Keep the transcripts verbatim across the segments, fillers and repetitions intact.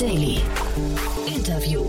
Daily. Interview.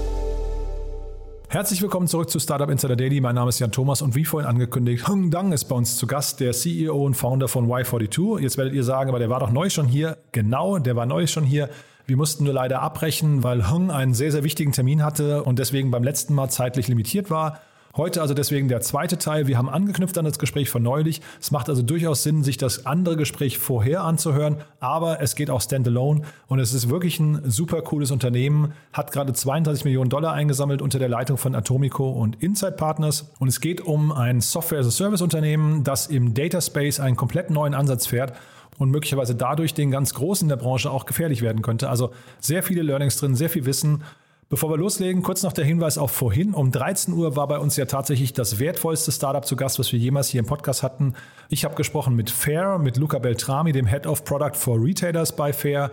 Herzlich willkommen zurück zu Startup Insider Daily. Mein Name ist Jan Thomas und wie vorhin angekündigt, Heng Dang ist bei uns zu Gast, der C E O und Founder von Y zweiundvierzig. Jetzt werdet ihr sagen, aber der war doch neu schon hier. Genau, der war neu schon hier. Wir mussten nur leider abbrechen, weil Heng einen sehr, sehr wichtigen Termin hatte und deswegen beim letzten Mal zeitlich limitiert war. Heute also deswegen der zweite Teil. Wir haben angeknüpft an das Gespräch von neulich. Es macht also durchaus Sinn, sich das andere Gespräch vorher anzuhören, aber es geht auch standalone und es ist wirklich ein super cooles Unternehmen, hat gerade zweiunddreißig Millionen Dollar eingesammelt unter der Leitung von Atomico und Insight Partners und es geht um ein Software-as-a-Service-Unternehmen, das im Data Space einen komplett neuen Ansatz fährt und möglicherweise dadurch den ganz Großen in der Branche auch gefährlich werden könnte. Also sehr viele Learnings drin, sehr viel Wissen. Bevor wir loslegen, kurz noch der Hinweis auf vorhin. Um dreizehn Uhr war bei uns ja tatsächlich das wertvollste Startup zu Gast, was wir jemals hier im Podcast hatten. Ich habe gesprochen mit Fair, mit Luca Beltrami, dem Head of Product for Retailers bei Fair.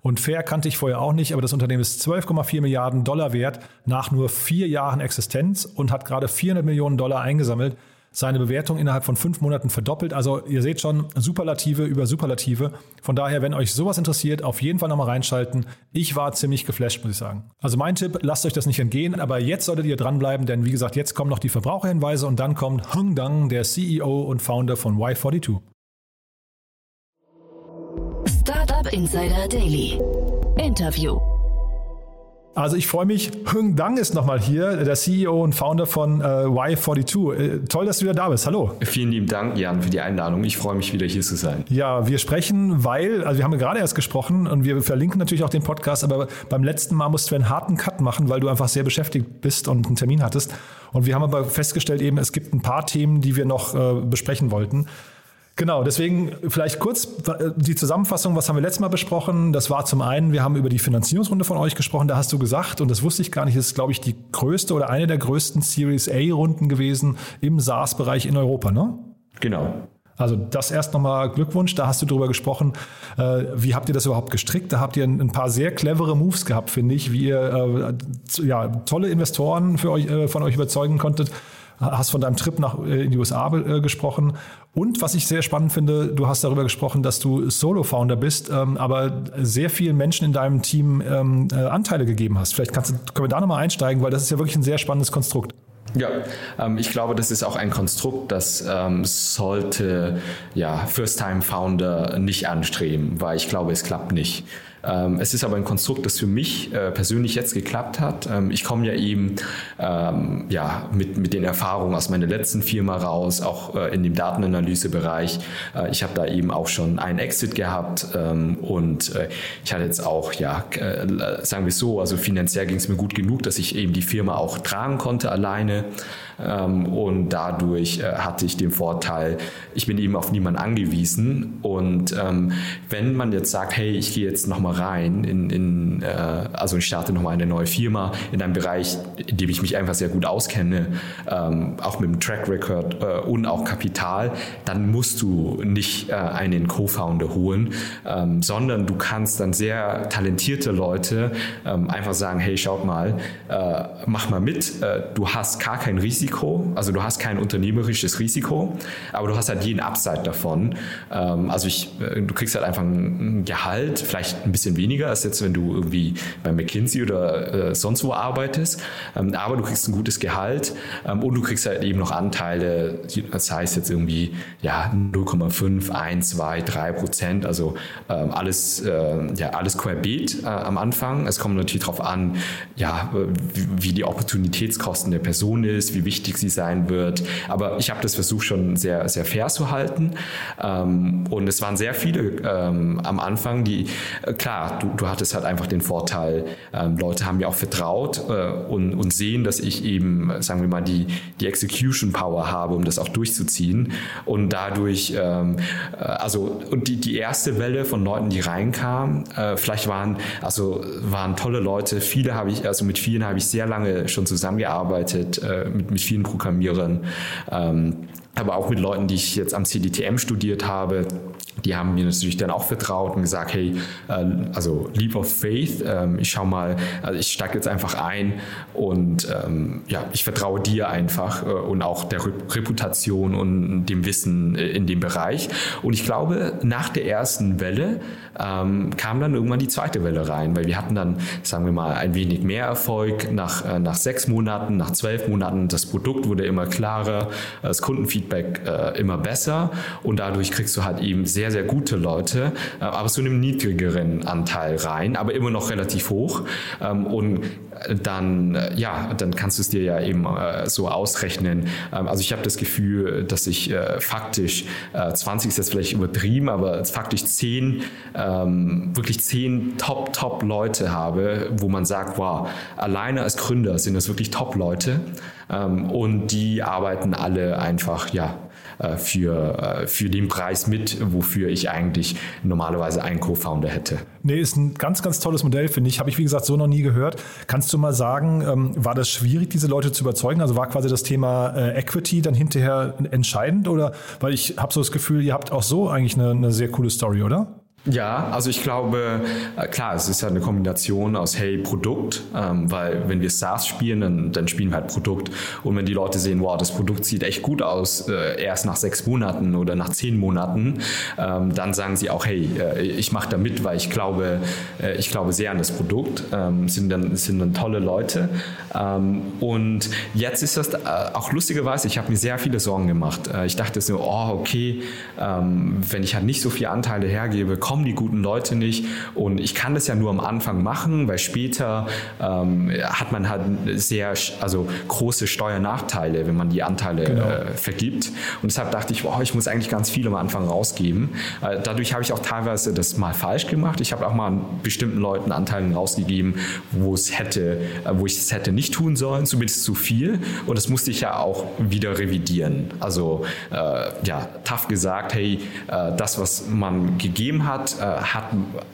Und Fair kannte ich vorher auch nicht, aber das Unternehmen ist zwölf Komma vier Milliarden Dollar wert, nach nur vier Jahren Existenz und hat gerade vierhundert Millionen Dollar eingesammelt. Seine Bewertung innerhalb von fünf Monaten verdoppelt. Also ihr seht schon, Superlative über Superlative. Von daher, wenn euch sowas interessiert, auf jeden Fall nochmal reinschalten. Ich war ziemlich geflasht, muss ich sagen. Also mein Tipp, lasst euch das nicht entgehen, aber jetzt solltet ihr dranbleiben, denn wie gesagt, jetzt kommen noch die Verbraucherhinweise und dann kommt Heng Dang, der C E O und Founder von Y zweiundvierzig. Startup Insider Daily. Interview. Also ich freue mich, Heng Dang ist nochmal hier, der C E O und Founder von äh, Y zweiundvierzig. Äh, toll, dass du wieder da bist. Hallo. Vielen lieben Dank, Jan, für die Einladung. Ich freue mich, wieder hier zu sein. Ja, wir sprechen, weil, also wir haben gerade erst gesprochen und wir verlinken natürlich auch den Podcast, aber beim letzten Mal mussten wir einen harten Cut machen, weil du einfach sehr beschäftigt bist und einen Termin hattest. Und wir haben aber festgestellt eben, es gibt ein paar Themen, die wir noch äh, besprechen wollten. Genau, deswegen vielleicht kurz die Zusammenfassung, was haben wir letztes Mal besprochen? Das war zum einen, wir haben über die Finanzierungsrunde von euch gesprochen, da hast du gesagt, und das wusste ich gar nicht, das ist, glaube ich, die größte oder eine der größten Series A-Runden gewesen im SaaS-Bereich in Europa, ne? Genau. Also das erst nochmal Glückwunsch, da hast du drüber gesprochen, wie habt ihr das überhaupt gestrickt? Da habt ihr ein paar sehr clevere Moves gehabt, finde ich, wie ihr ja, tolle Investoren für euch, von euch überzeugen konntet. Hast von deinem Trip nach in die U S A gesprochen. Und was ich sehr spannend finde, du hast darüber gesprochen, dass du Solo-Founder bist, aber sehr vielen Menschen in deinem Team Anteile gegeben hast. Vielleicht kannst du, können wir da nochmal einsteigen, weil das ist ja wirklich ein sehr spannendes Konstrukt. Ja, ähm, ich glaube, das ist auch ein Konstrukt, das ähm, sollte ja, First-Time-Founder nicht anstreben, weil ich glaube, es klappt nicht. Ähm, es ist aber ein Konstrukt, das für mich äh, persönlich jetzt geklappt hat. Ähm, ich komme ja eben ähm, ja, mit, mit den Erfahrungen aus meiner letzten Firma raus, auch äh, in dem Datenanalysebereich. Äh, ich habe da eben auch schon einen Exit gehabt ähm, und äh, ich hatte jetzt auch, ja, äh, sagen wir es so, also finanziell ging es mir gut genug, dass ich eben die Firma auch tragen konnte alleine. Und dadurch hatte ich den Vorteil, ich bin eben auf niemanden angewiesen. Und wenn man jetzt sagt, hey, ich gehe jetzt nochmal rein, in, in, also ich starte nochmal eine neue Firma in einem Bereich, in dem ich mich einfach sehr gut auskenne, auch mit dem Track Record und auch Kapital, dann musst du nicht einen Co-Founder holen, sondern du kannst dann sehr talentierte Leute einfach sagen, hey, schaut mal, mach mal mit, du hast gar kein Risiko, also du hast kein unternehmerisches Risiko, aber du hast halt jeden Upside davon. Also ich, du kriegst halt einfach ein Gehalt, vielleicht ein bisschen weniger als jetzt, wenn du irgendwie bei McKinsey oder sonst wo arbeitest, aber du kriegst ein gutes Gehalt und du kriegst halt eben noch Anteile, das heißt jetzt irgendwie ja, null Komma fünf, eins, zwei, drei Prozent, also alles, ja, alles querbeet am Anfang. Es kommt natürlich darauf an, ja, wie die Opportunitätskosten der Person ist, wie wichtig sie sein wird. Aber ich habe das versucht, schon sehr, sehr fair zu halten. Und es waren sehr viele am Anfang, die, klar, du, du hattest halt einfach den Vorteil, Leute haben mir auch vertraut und, und sehen, dass ich eben, sagen wir mal, die, die Execution Power habe, um das auch durchzuziehen. Und dadurch, also, und die, die erste Welle von Leuten, die reinkamen, vielleicht waren, also, waren tolle Leute. Viele habe ich, also mit vielen habe ich sehr lange schon zusammengearbeitet. Mit, mit vielen Programmierern. Ähm, aber auch mit Leuten, die ich jetzt am C D T M studiert habe, die haben mir natürlich dann auch vertraut und gesagt, hey, also Leap of Faith, ich schau mal, also ich steige jetzt einfach ein und ja, ich vertraue dir einfach und auch der Reputation und dem Wissen in dem Bereich. Und ich glaube, nach der ersten Welle kam dann irgendwann die zweite Welle rein, weil wir hatten dann, sagen wir mal, ein wenig mehr Erfolg nach, nach sechs Monaten, nach zwölf Monaten. Das Produkt wurde immer klarer, das Kundenfeedback immer besser und dadurch kriegst du halt eben sehr, sehr gute Leute, aber zu einem niedrigeren Anteil rein, aber immer noch relativ hoch. Und dann, ja, dann kannst du es dir ja eben so ausrechnen. Also ich habe das Gefühl, dass ich faktisch, zwanzig ist jetzt vielleicht übertrieben, aber faktisch zehn, wirklich zehn Top, Top Leute habe, wo man sagt, wow, alleine als Gründer sind das wirklich Top Leute. Und die arbeiten alle einfach, ja, für, für den Preis mit, wofür ich eigentlich normalerweise einen Co-Founder hätte. Nee, ist ein ganz, ganz tolles Modell, finde ich. Habe ich, wie gesagt, so noch nie gehört. Kannst du mal sagen, ähm, war das schwierig, diese Leute zu überzeugen? Also war quasi das Thema äh, Equity dann hinterher entscheidend? Oder, weil ich habe so das Gefühl, ihr habt auch so eigentlich eine, eine sehr coole Story, oder? Ja, also ich glaube, klar, es ist halt eine Kombination aus, hey, Produkt, ähm, weil wenn wir SaaS spielen, dann, dann spielen wir halt Produkt. Und wenn die Leute sehen, wow, das Produkt sieht echt gut aus, äh, erst nach sechs Monaten oder nach zehn Monaten, ähm, dann sagen sie auch, hey, äh, ich mache da mit, weil ich glaube, äh, ich glaube sehr an das Produkt, ähm, sind dann, sind dann tolle Leute. Ähm, und jetzt ist das äh, auch lustigerweise, ich habe mir sehr viele Sorgen gemacht. Äh, ich dachte so, oh, okay, ähm, wenn ich halt nicht so viele Anteile hergebe, kommen die guten Leute nicht und ich kann das ja nur am Anfang machen, weil später ähm, hat man halt sehr also große Steuernachteile, wenn man die Anteile genau. äh, vergibt. Und deshalb dachte ich, wow, ich muss eigentlich ganz viel am Anfang rausgeben. Äh, dadurch habe ich auch teilweise das mal falsch gemacht. Ich habe auch mal an bestimmten Leuten Anteilen rausgegeben, wo es hätte, äh, wo ich es hätte nicht tun sollen, zumindest zu viel. Und das musste ich ja auch wieder revidieren. Also äh, ja, tough gesagt, hey, äh, das, was man gegeben hat, Hat, hat,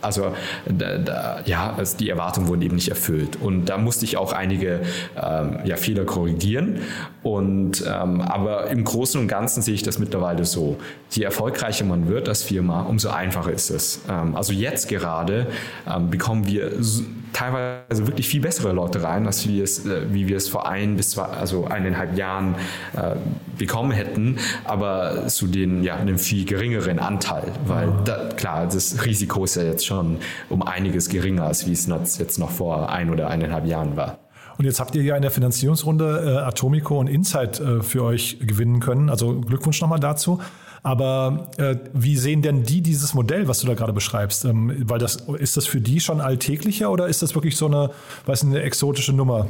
also da, da, ja, die Erwartungen wurden eben nicht erfüllt und da musste ich auch einige ähm, ja, Fehler korrigieren und ähm, aber im Großen und Ganzen sehe ich das mittlerweile so, je erfolgreicher man wird als Firma, umso einfacher ist es. Ähm, also jetzt gerade ähm, bekommen wir so, teilweise wirklich viel bessere Leute rein, als wir es, wie wir es vor ein bis zwei, also eineinhalb Jahren äh, bekommen hätten, aber zu den, ja, einem viel geringeren Anteil, weil da, klar, das Risiko ist ja jetzt schon um einiges geringer, als wie es jetzt noch vor ein oder eineinhalb Jahren war. Und jetzt habt ihr ja in der Finanzierungsrunde äh, Atomico und Insight äh, für euch gewinnen können, also Glückwunsch nochmal dazu. Aber äh, wie sehen denn die dieses Modell, was du da gerade beschreibst? Ähm, weil das, ist das für die schon alltäglicher oder ist das wirklich so eine, weiß nicht, eine exotische Nummer?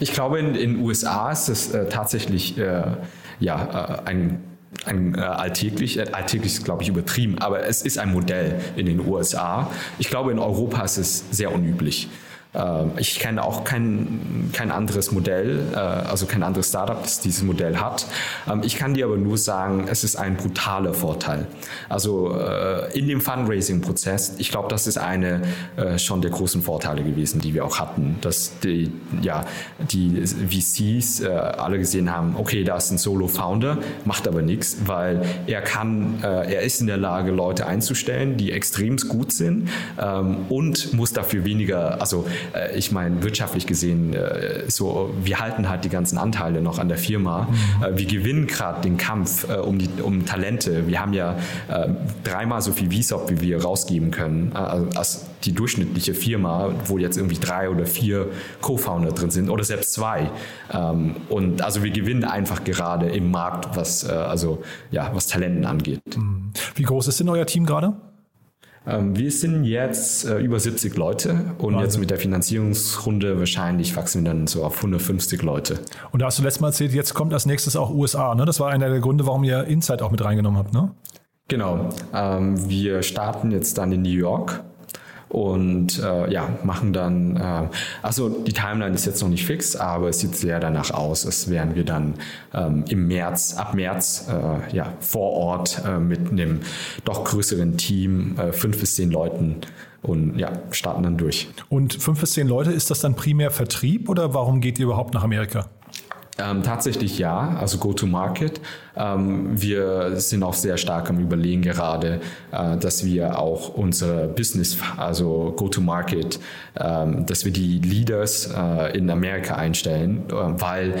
Ich glaube, in den U S A ist das äh, tatsächlich äh, ja, äh, ein Ein, äh, alltäglich, äh, alltäglich ist, glaube ich, übertrieben, aber es ist ein Modell in den U S A. Ich glaube, in Europa ist es sehr unüblich. Ähm, ich kenne auch kein, kein anderes Modell, äh, also kein anderes Startup, das dieses Modell hat. Ähm, ich kann dir aber nur sagen, es ist ein brutaler Vorteil. Also äh, in dem Fundraising-Prozess, ich glaube, das ist eine äh, schon der großen Vorteile gewesen, die wir auch hatten, dass die, ja, die V Cs äh, alle gesehen haben, okay, da ist ein Solo-Founder, macht aber nichts, weil er kann, äh, er ist in der Lage, Leute einzustellen, die extrem gut sind ähm, und muss dafür weniger, also äh, ich meine, wirtschaftlich gesehen, äh, so, wir halten halt die ganzen Anteile noch an der Firma. Mhm. Äh, wir gewinnen gerade den Kampf äh, um, die, um Talente. Wir haben ja äh, dreimal so viel V SOP, wie wir rausgeben können, äh, als die durchschnittliche Firma, wo jetzt irgendwie drei oder vier Co-Founder drin sind oder selbst zwei. Ähm, und also wir gewinnen einfach gerade im Markt, was, äh, also ja, was Talenten angeht. Wie groß ist denn euer Team gerade? Ähm, wir sind jetzt äh, über siebzig Leute und Wahnsinn. Jetzt mit der Finanzierungsrunde wahrscheinlich wachsen wir dann so auf hundertfünfzig Leute. Und da hast du letztes Mal erzählt, jetzt kommt als nächstes auch U S A, ne? Das war einer der Gründe, warum ihr Insight auch mit reingenommen habt, ne? Genau. Ähm, wir starten jetzt dann in New York. Und äh, ja, machen dann, äh, also die Timeline ist jetzt noch nicht fix, aber es sieht sehr danach aus, als wären wir dann ähm, im März, ab März äh, ja, vor Ort äh, mit einem doch größeren Team, äh, fünf bis zehn Leuten und ja, starten dann durch. Und fünf bis zehn Leute, ist das dann primär Vertrieb oder warum geht ihr überhaupt nach Amerika? Ähm, tatsächlich ja, also Go-to-Market. Ähm, wir sind auch sehr stark am Überlegen gerade, äh, dass wir auch unsere Business, also Go-to-Market, ähm, dass wir die Leaders äh, in Amerika einstellen, äh, weil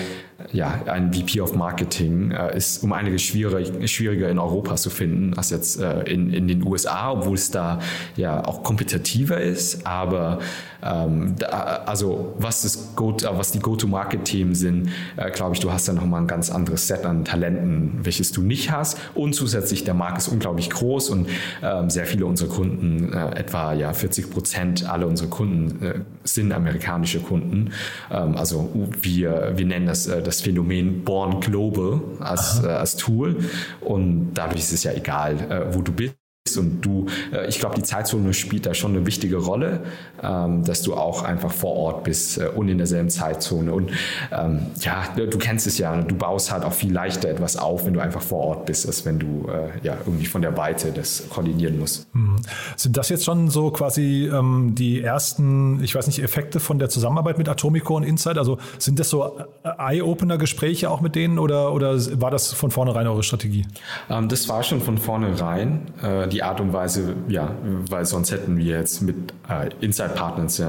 ja, ein V P of Marketing äh, ist um einiges schwierig, schwieriger in Europa zu finden als jetzt äh, in, in den U S A, obwohl es da ja auch kompetitiver ist. Aber ähm, da, also was, das Go- was die Go-to-Market-Themen sind, äh, glaube ich, du hast da nochmal ein ganz anderes Set an Talenten, welches du nicht hast. Und zusätzlich, der Markt ist unglaublich groß und äh, sehr viele unserer Kunden, äh, etwa ja, vierzig Prozent aller unserer Kunden äh, sind amerikanische Kunden. Ähm, also wir, wir nennen das äh, das Phänomen Born Global als, äh, als Tool, und dadurch ist es ja egal, äh, wo du bist, und du, äh, ich glaube, die Zeitzone spielt da schon eine wichtige Rolle, ähm, dass du auch einfach vor Ort bist äh, und in derselben Zeitzone, und ähm, ja, du kennst es ja, du baust halt auch viel leichter etwas auf, wenn du einfach vor Ort bist, als wenn du äh, ja irgendwie von der Weite das koordinieren musst. Mhm. Sind das jetzt schon so quasi ähm, die ersten, ich weiß nicht, Effekte von der Zusammenarbeit mit Atomico und Insight? Also sind das so Eye-Opener-Gespräche auch mit denen, oder, oder war das von vornherein eure Strategie? Ähm, das war schon von vornherein äh, die Art und Weise, ja, weil sonst hätten wir jetzt mit äh, Insight Partners äh,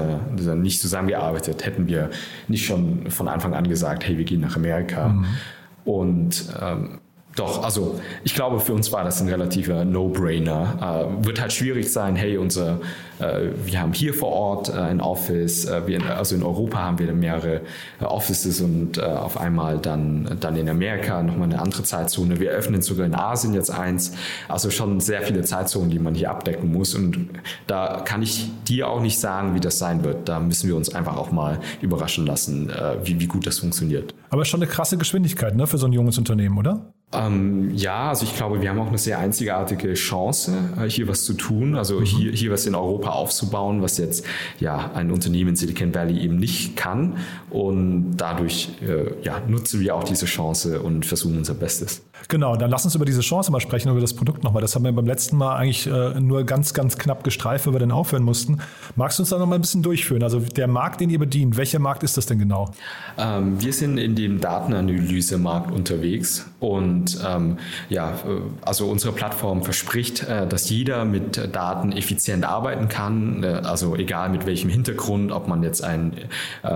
nicht zusammengearbeitet, hätten wir nicht schon von Anfang an gesagt, hey, wir gehen nach Amerika. Mhm. Und ähm, doch, also ich glaube, für uns war das ein relativer No-Brainer. Äh, wird halt schwierig sein, hey, unser, äh, wir haben hier vor Ort äh, ein Office, äh, wir in, also in Europa haben wir mehrere äh, Offices, und äh, auf einmal dann, dann in Amerika nochmal eine andere Zeitzone. Wir öffnen sogar in Asien jetzt eins. Also schon sehr viele Zeitzonen, die man hier abdecken muss, und da kann ich dir auch nicht sagen, wie das sein wird. Da müssen wir uns einfach auch mal überraschen lassen, äh, wie, wie gut das funktioniert. Aber schon eine krasse Geschwindigkeit, ne, für so ein junges Unternehmen, oder? Ähm, ja, also ich glaube, wir haben auch eine sehr einzigartige Chance, hier was zu tun, also hier, hier was in Europa aufzubauen, was jetzt ja ein Unternehmen in Silicon Valley eben nicht kann, und dadurch äh, ja, nutzen wir auch diese Chance und versuchen unser Bestes. Genau, dann lass uns über diese Chance mal sprechen, über das Produkt nochmal. Das haben wir beim letzten Mal eigentlich äh, nur ganz, ganz knapp gestreift, weil wir dann aufhören mussten. Magst du uns da nochmal ein bisschen durchführen? Also der Markt, den ihr bedient, welcher Markt ist das denn genau? Ähm, wir sind in dem Datenanalysemarkt unterwegs, und Und ähm, ja, also unsere Plattform verspricht, äh, dass jeder mit Daten effizient arbeiten kann, äh, also egal mit welchem Hintergrund, ob man jetzt ein, äh,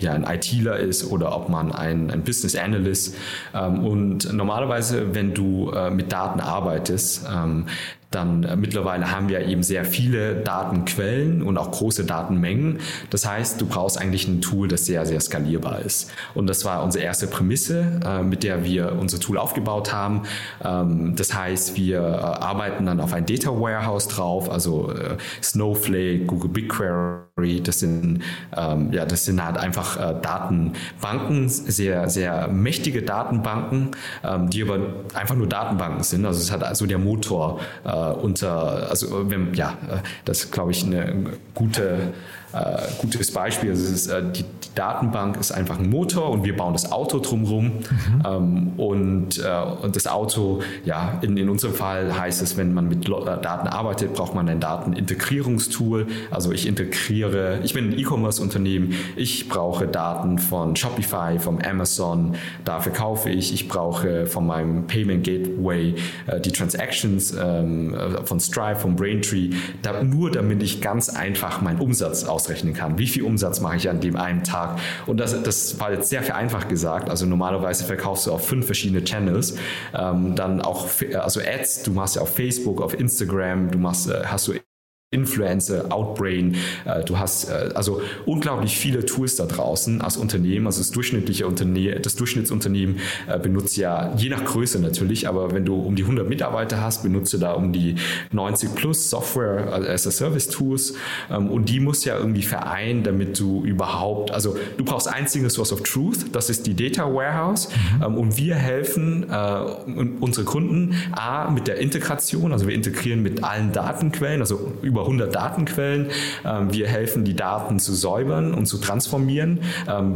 ja, ein ITler ist oder ob man ein, ein Business Analyst. Ähm, und normalerweise, wenn du äh, mit Daten arbeitest, ähm, dann äh, mittlerweile haben wir eben sehr viele Datenquellen und auch große Datenmengen. Das heißt, du brauchst eigentlich ein Tool, das sehr, sehr skalierbar ist. Und das war unsere erste Prämisse, äh, mit der wir unser Tool aufgebaut haben. Ähm, das heißt, wir äh, arbeiten dann auf ein Data Warehouse drauf, also äh, Snowflake, Google BigQuery. Das sind, ähm, ja, das sind halt einfach äh, Datenbanken, sehr, sehr mächtige Datenbanken, ähm, die aber einfach nur Datenbanken sind. Also es hat also der Motor äh, unter, also wenn, ja, das ist, glaube ich, eine gute, äh, gutes Beispiel. Also es ist, äh, die, die Datenbank ist einfach ein Motor, und wir bauen das Auto drumherum. Mhm. Ähm, und, äh, und das Auto, ja, in, in unserem Fall heißt es, wenn man mit Daten arbeitet, braucht man ein Datenintegrierungstool. Also ich integriere, ich bin ein E-Commerce-Unternehmen, ich brauche Daten von Shopify, vom Amazon, dafür kaufe ich, ich brauche von meinem Payment Gateway äh, die Transactions ähm, von Stripe, von Braintree, da, nur damit ich ganz einfach meinen Umsatz ausrechnen kann. Wie viel Umsatz mache ich an dem einen Tag? Und das, das war jetzt sehr vereinfacht gesagt. Also normalerweise verkaufst du auf fünf verschiedene Channels. Ähm, dann auch, also Ads, du machst ja auf Facebook, auf Instagram, du machst, hast du Influencer, Outbrain, äh, du hast äh, also unglaublich viele Tools da draußen als Unternehmen. Also das durchschnittliche Unternehmen, das Durchschnittsunternehmen äh, benutzt ja je nach Größe natürlich, aber wenn du um die hundert Mitarbeiter hast, benutzt du da um die neunzig plus Software as a Service Tools, ähm, und die musst ja irgendwie vereinen, damit du überhaupt, also du brauchst ein Single Source of Truth, das ist die Data Warehouse, ähm, und wir helfen äh, unsere Kunden A mit der Integration, also wir integrieren mit allen Datenquellen, also über hundert Datenquellen. Wir helfen, die Daten zu säubern und zu transformieren.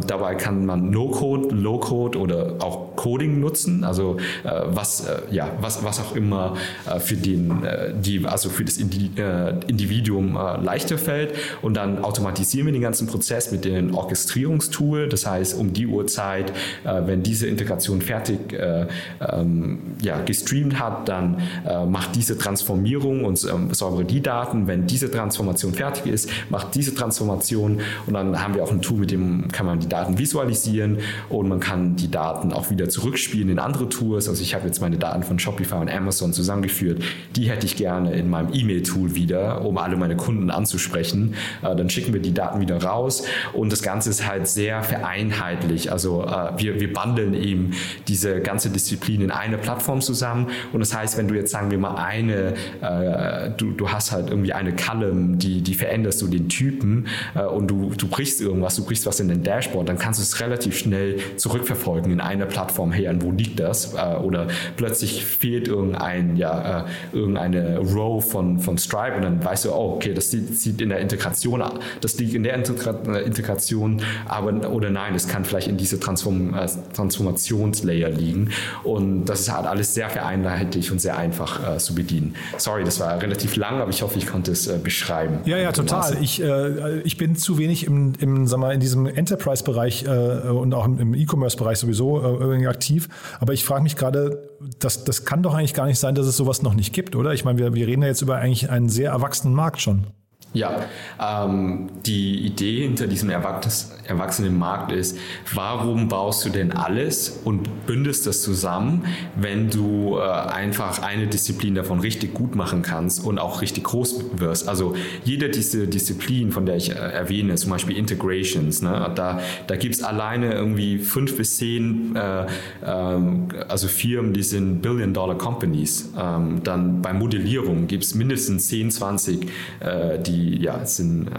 Dabei kann man No-Code, Low-Code oder auch Coding nutzen, also äh, was, äh, ja, was, was auch immer äh, für, den, äh, die, also für das Indi- äh, Individuum äh, leichter fällt, und dann automatisieren wir den ganzen Prozess mit dem Orchestrierungstool, das heißt um die Uhrzeit, äh, wenn diese Integration fertig äh, ähm, ja, gestreamt hat, dann äh, macht diese Transformierung und ähm, säubert die Daten, wenn diese Transformation fertig ist, macht diese Transformation, und dann haben wir auch ein Tool, mit dem kann man die Daten visualisieren und man kann die Daten auch wieder zurückspielen in andere Tools. Also ich habe jetzt meine Daten von Shopify und Amazon zusammengeführt. Die hätte ich gerne in meinem E-Mail-Tool wieder, um alle meine Kunden anzusprechen. Äh, dann schicken wir die Daten wieder raus, und das Ganze ist halt sehr vereinheitlich. Also äh, wir, wir bundeln eben diese ganze Disziplin in eine Plattform zusammen, und das heißt, wenn du jetzt, sagen wir mal, eine, äh, du, du hast halt irgendwie eine Column, die, die veränderst du den Typen äh, und du, du brichst irgendwas, du brichst was in den Dashboard, dann kannst du es relativ schnell zurückverfolgen in einer Plattform her, und wo liegt das? Äh, oder plötzlich fehlt irgendein, ja, äh, irgendeine Row von, von Stripe, und dann weißt du, oh, okay, das liegt in der Integration, das liegt in der Integra- Integration, aber oder nein, es kann vielleicht in diese Transform, äh, Transformationslayer liegen, und das ist halt alles sehr vereinheitlich und sehr einfach äh, zu bedienen. Sorry, das war relativ lang, aber ich hoffe, ich konnte es äh, beschreiben. Ja, ja, total. Ich, äh, ich bin zu wenig im, im, sag mal, in diesem Enterprise-Bereich äh, und auch im E-Commerce-Bereich sowieso äh, aktiv, aber ich frage mich gerade, das, das kann doch eigentlich gar nicht sein, dass es sowas noch nicht gibt, oder? Ich meine, wir, wir reden ja jetzt über eigentlich einen sehr erwachsenen Markt schon. Ja, ähm, die Idee hinter diesem erwachsenen Markt ist, warum baust du denn alles und bündest das zusammen, wenn du äh, einfach eine Disziplin davon richtig gut machen kannst und auch richtig groß wirst. Also jede dieser Disziplin, von der ich äh, erwähne, zum Beispiel Integrations, ne, da, da gibt es alleine irgendwie fünf bis zehn äh, ähm, also Firmen, die sind Billion-Dollar-Companies. Ähm, dann bei Modellierung gibt es mindestens zehn, zwanzig, äh, die ja, sind äh,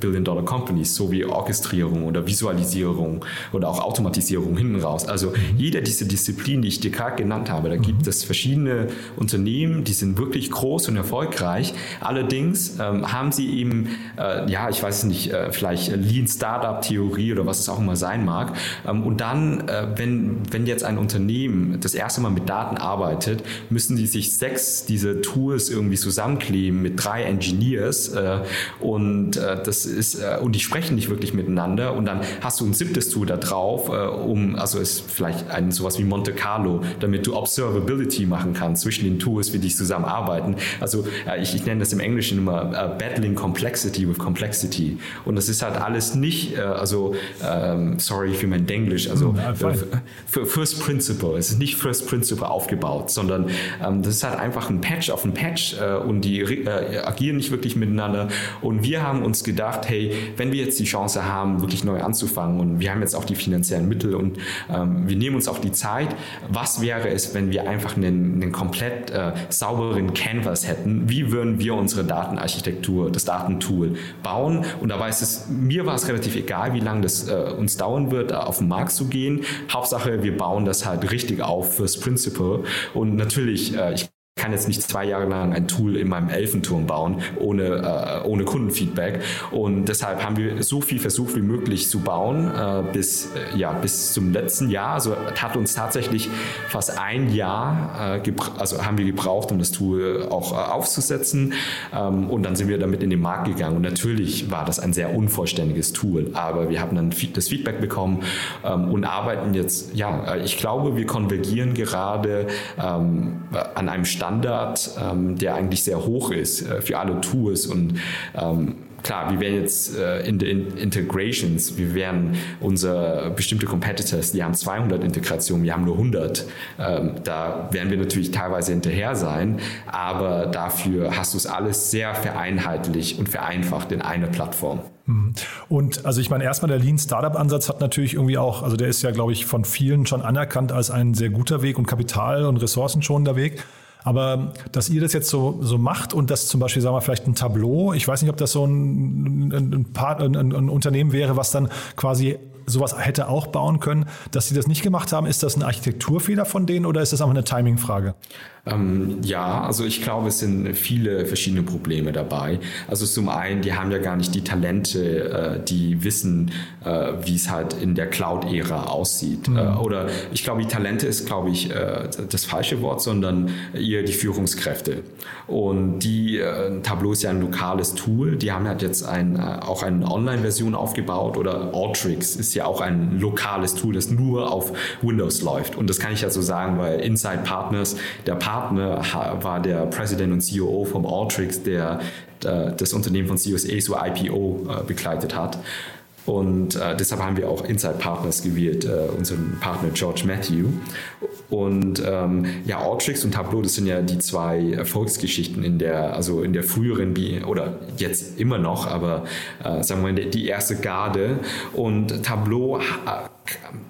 Billion-Dollar-Companies, so wie Orchestrierung oder Visualisierung oder auch Automatisierung hinten raus. Also jeder dieser Disziplinen, die ich dir gerade genannt habe, da gibt es verschiedene Unternehmen, die sind wirklich groß und erfolgreich. Allerdings ähm, haben sie eben, äh, ja, ich weiß nicht, äh, vielleicht Lean-Startup-Theorie oder was es auch immer sein mag. Ähm, und dann, äh, wenn, wenn jetzt ein Unternehmen das erste Mal mit Daten arbeitet, müssen die sich sechs dieser Tools irgendwie zusammenkleben mit drei Engineers, äh, und äh, das ist äh, und die sprechen nicht wirklich miteinander, und dann hast du ein siebtes Tool da drauf, äh, um also ist vielleicht ein sowas wie Monte Carlo, damit du Observability machen kannst zwischen den Tools, wie die zusammenarbeiten. Also äh, ich, ich nenne das im Englischen immer äh, Battling Complexity with Complexity, und das ist halt alles nicht äh, also ähm, sorry für mein Denglisch, also äh, für First Principle, es ist nicht First Principle aufgebaut, sondern ähm, das ist halt einfach ein Patch auf ein Patch, äh, und die äh, agieren nicht wirklich miteinander. Und wir haben uns gedacht, hey, wenn wir jetzt die Chance haben, wirklich neu anzufangen, und wir haben jetzt auch die finanziellen Mittel, und ähm, wir nehmen uns auch die Zeit, was wäre es, wenn wir einfach einen, einen komplett äh, sauberen Canvas hätten? Wie würden wir unsere Datenarchitektur, das Datentool bauen? Und da war es, mir war es relativ egal, wie lange das äh, uns dauern wird, auf den Markt zu gehen. Hauptsache, wir bauen das halt richtig auf fürs Principle. Und natürlich, äh, ich Ich kann jetzt nicht zwei Jahre lang ein Tool in meinem Elfenturm bauen, ohne, äh, ohne Kundenfeedback. Und deshalb haben wir so viel versucht wie möglich zu bauen, äh, bis, äh, ja, bis zum letzten Jahr. Also hat uns tatsächlich fast ein Jahr äh, gebra- also haben wir gebraucht, um das Tool auch äh, aufzusetzen. Ähm, und dann sind wir damit in den Markt gegangen. Und natürlich war das ein sehr unvollständiges Tool, aber wir haben dann das Feedback bekommen ähm, und arbeiten jetzt, ja, ich glaube, wir konvergieren gerade ähm, an einem Stand, Standard, ähm, der eigentlich sehr hoch ist äh, für alle Tools, und ähm, klar, wir werden jetzt äh, in den in Integrations, wir werden unsere bestimmte Competitors, die haben zweihundert Integrationen, wir haben nur hundert. Ähm, da werden wir natürlich teilweise hinterher sein, aber dafür hast du es alles sehr vereinheitlicht und vereinfacht in einer Plattform. Und also ich meine, erstmal der Lean-Startup-Ansatz hat natürlich irgendwie auch, also der ist ja, glaube ich, von vielen schon anerkannt als ein sehr guter Weg und Kapital- und ressourcenschonender Weg. Aber dass ihr das jetzt so, so macht und das zum Beispiel, sagen wir, vielleicht ein Tableau, ich weiß nicht, ob das so ein, ein, ein, ein, ein Unternehmen wäre, was dann quasi sowas hätte auch bauen können, dass sie das nicht gemacht haben, ist das ein Architekturfehler von denen oder ist das einfach eine Timing-Frage? Ähm, ja, also ich glaube, es sind viele verschiedene Probleme dabei. Also zum einen, die haben ja gar nicht die Talente, äh, die wissen, äh, wie es halt in der Cloud-Ära aussieht. Mhm. Äh, oder ich glaube, die Talente ist, glaube ich, äh, das falsche Wort, sondern eher die Führungskräfte. Und die, äh, Tableau ist ja ein lokales Tool, die haben halt jetzt ein, äh, auch eine Online-Version aufgebaut, oder Alteryx ist ja auch ein lokales Tool, das nur auf Windows läuft. Und das kann ich ja so sagen, weil Insight Partners, der Partner war der President und C E O vom Alteryx, der das Unternehmen von C S A zur I P O begleitet hat. Und deshalb haben wir auch Insight Partners gewählt, unseren Partner George Matthew. Und ähm, ja, Alteryx und Tableau, das sind ja die zwei Erfolgsgeschichten in der, also in der früheren, oder jetzt immer noch, aber äh, sagen wir mal, die erste Garde. Und Tableau ha-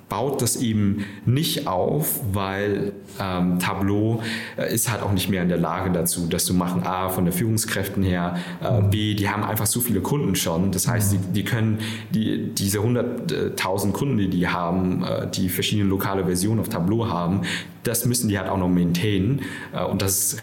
baut das eben nicht auf, weil ähm, Tableau äh, ist halt auch nicht mehr in der Lage dazu, das zu machen. A, von den Führungskräften her, äh, B, die haben einfach so viele Kunden schon. Das heißt, die, die können die, diese hunderttausend Kunden, die die haben, äh, die verschiedene lokale Versionen auf Tableau haben, das müssen die halt auch noch maintainen, äh, und das ist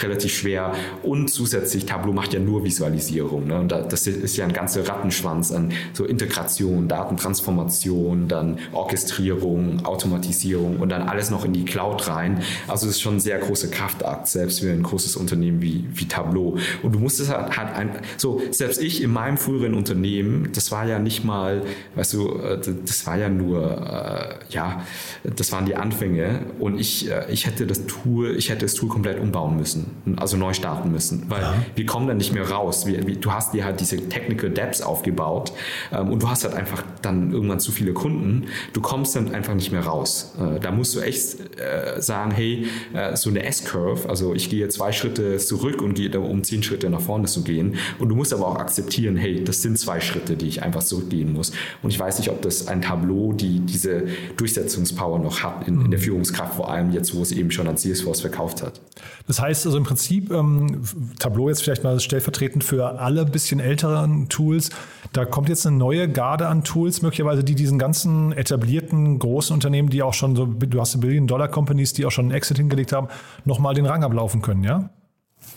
relativ schwer. Und zusätzlich, Tableau macht ja nur Visualisierung, ne? Und das ist ja ein ganzer Rattenschwanz an so Integration, Datentransformation, dann Orchestrierung, Automatisierung und dann alles noch in die Cloud rein. Also es ist schon ein sehr großer Kraftakt, selbst für ein großes Unternehmen wie, wie Tableau. Und du musst es halt, halt ein, so, selbst ich in meinem früheren Unternehmen, das war ja nicht mal, weißt du, das war ja nur, äh, ja, das waren die Anfänge, und ich, äh, ich hätte das Tool, ich hätte das Tool komplett umbauen müssen. Also neu starten müssen, weil ja. wir kommen dann nicht mehr raus. Wir, wir, du hast dir halt diese Technical Depths aufgebaut, ähm, und du hast halt einfach dann irgendwann zu viele Kunden. Du kommst dann einfach nicht mehr raus. Äh, da musst du echt äh, sagen, hey, äh, so eine S-Curve, also ich gehe zwei Schritte zurück und gehe, um zehn Schritte nach vorne zu gehen. Und du musst aber auch akzeptieren, hey, das sind zwei Schritte, die ich einfach zurückgehen muss. Und ich weiß nicht, ob das ein Tableau, die diese Durchsetzungspower noch hat in, in der Führungskraft, vor allem jetzt, wo es eben schon an Salesforce verkauft hat. Das heißt, also im Prinzip, ähm, Tableau jetzt vielleicht mal stellvertretend für alle bisschen älteren Tools, da kommt jetzt eine neue Garde an Tools möglicherweise, die diesen ganzen etablierten großen Unternehmen, die auch schon so, du hast Billion-Dollar-Companies, die auch schon einen Exit hingelegt haben, nochmal den Rang ablaufen können, ja?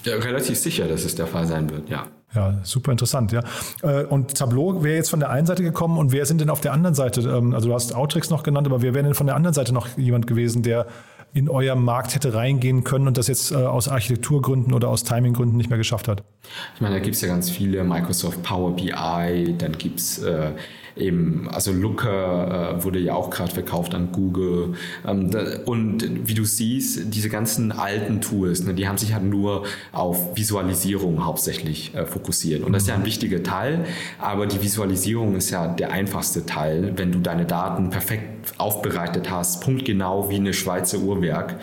Ja, relativ sicher, dass es der Fall sein wird, ja. Ja, super interessant, ja. Und Tableau wäre jetzt von der einen Seite gekommen, und wer sind denn auf der anderen Seite? Also du hast Outrex noch genannt, aber wer wäre denn von der anderen Seite noch jemand gewesen, der in euer Markt hätte reingehen können und das jetzt äh, aus Architekturgründen oder aus Timinggründen nicht mehr geschafft hat? Ich meine, da gibt es ja ganz viele, Microsoft Power B I, dann gibt es äh, eben, also Looker äh, wurde ja auch gerade verkauft an Google. Ähm, da, und wie du siehst, diese ganzen alten Tools, ne, die haben sich halt nur auf Visualisierung hauptsächlich äh, fokussiert. Und das ist ja ein wichtiger Teil, aber die Visualisierung ist ja der einfachste Teil, wenn du deine Daten perfekt aufbereitet hast, punktgenau wie eine Schweizer Uhr, Werk,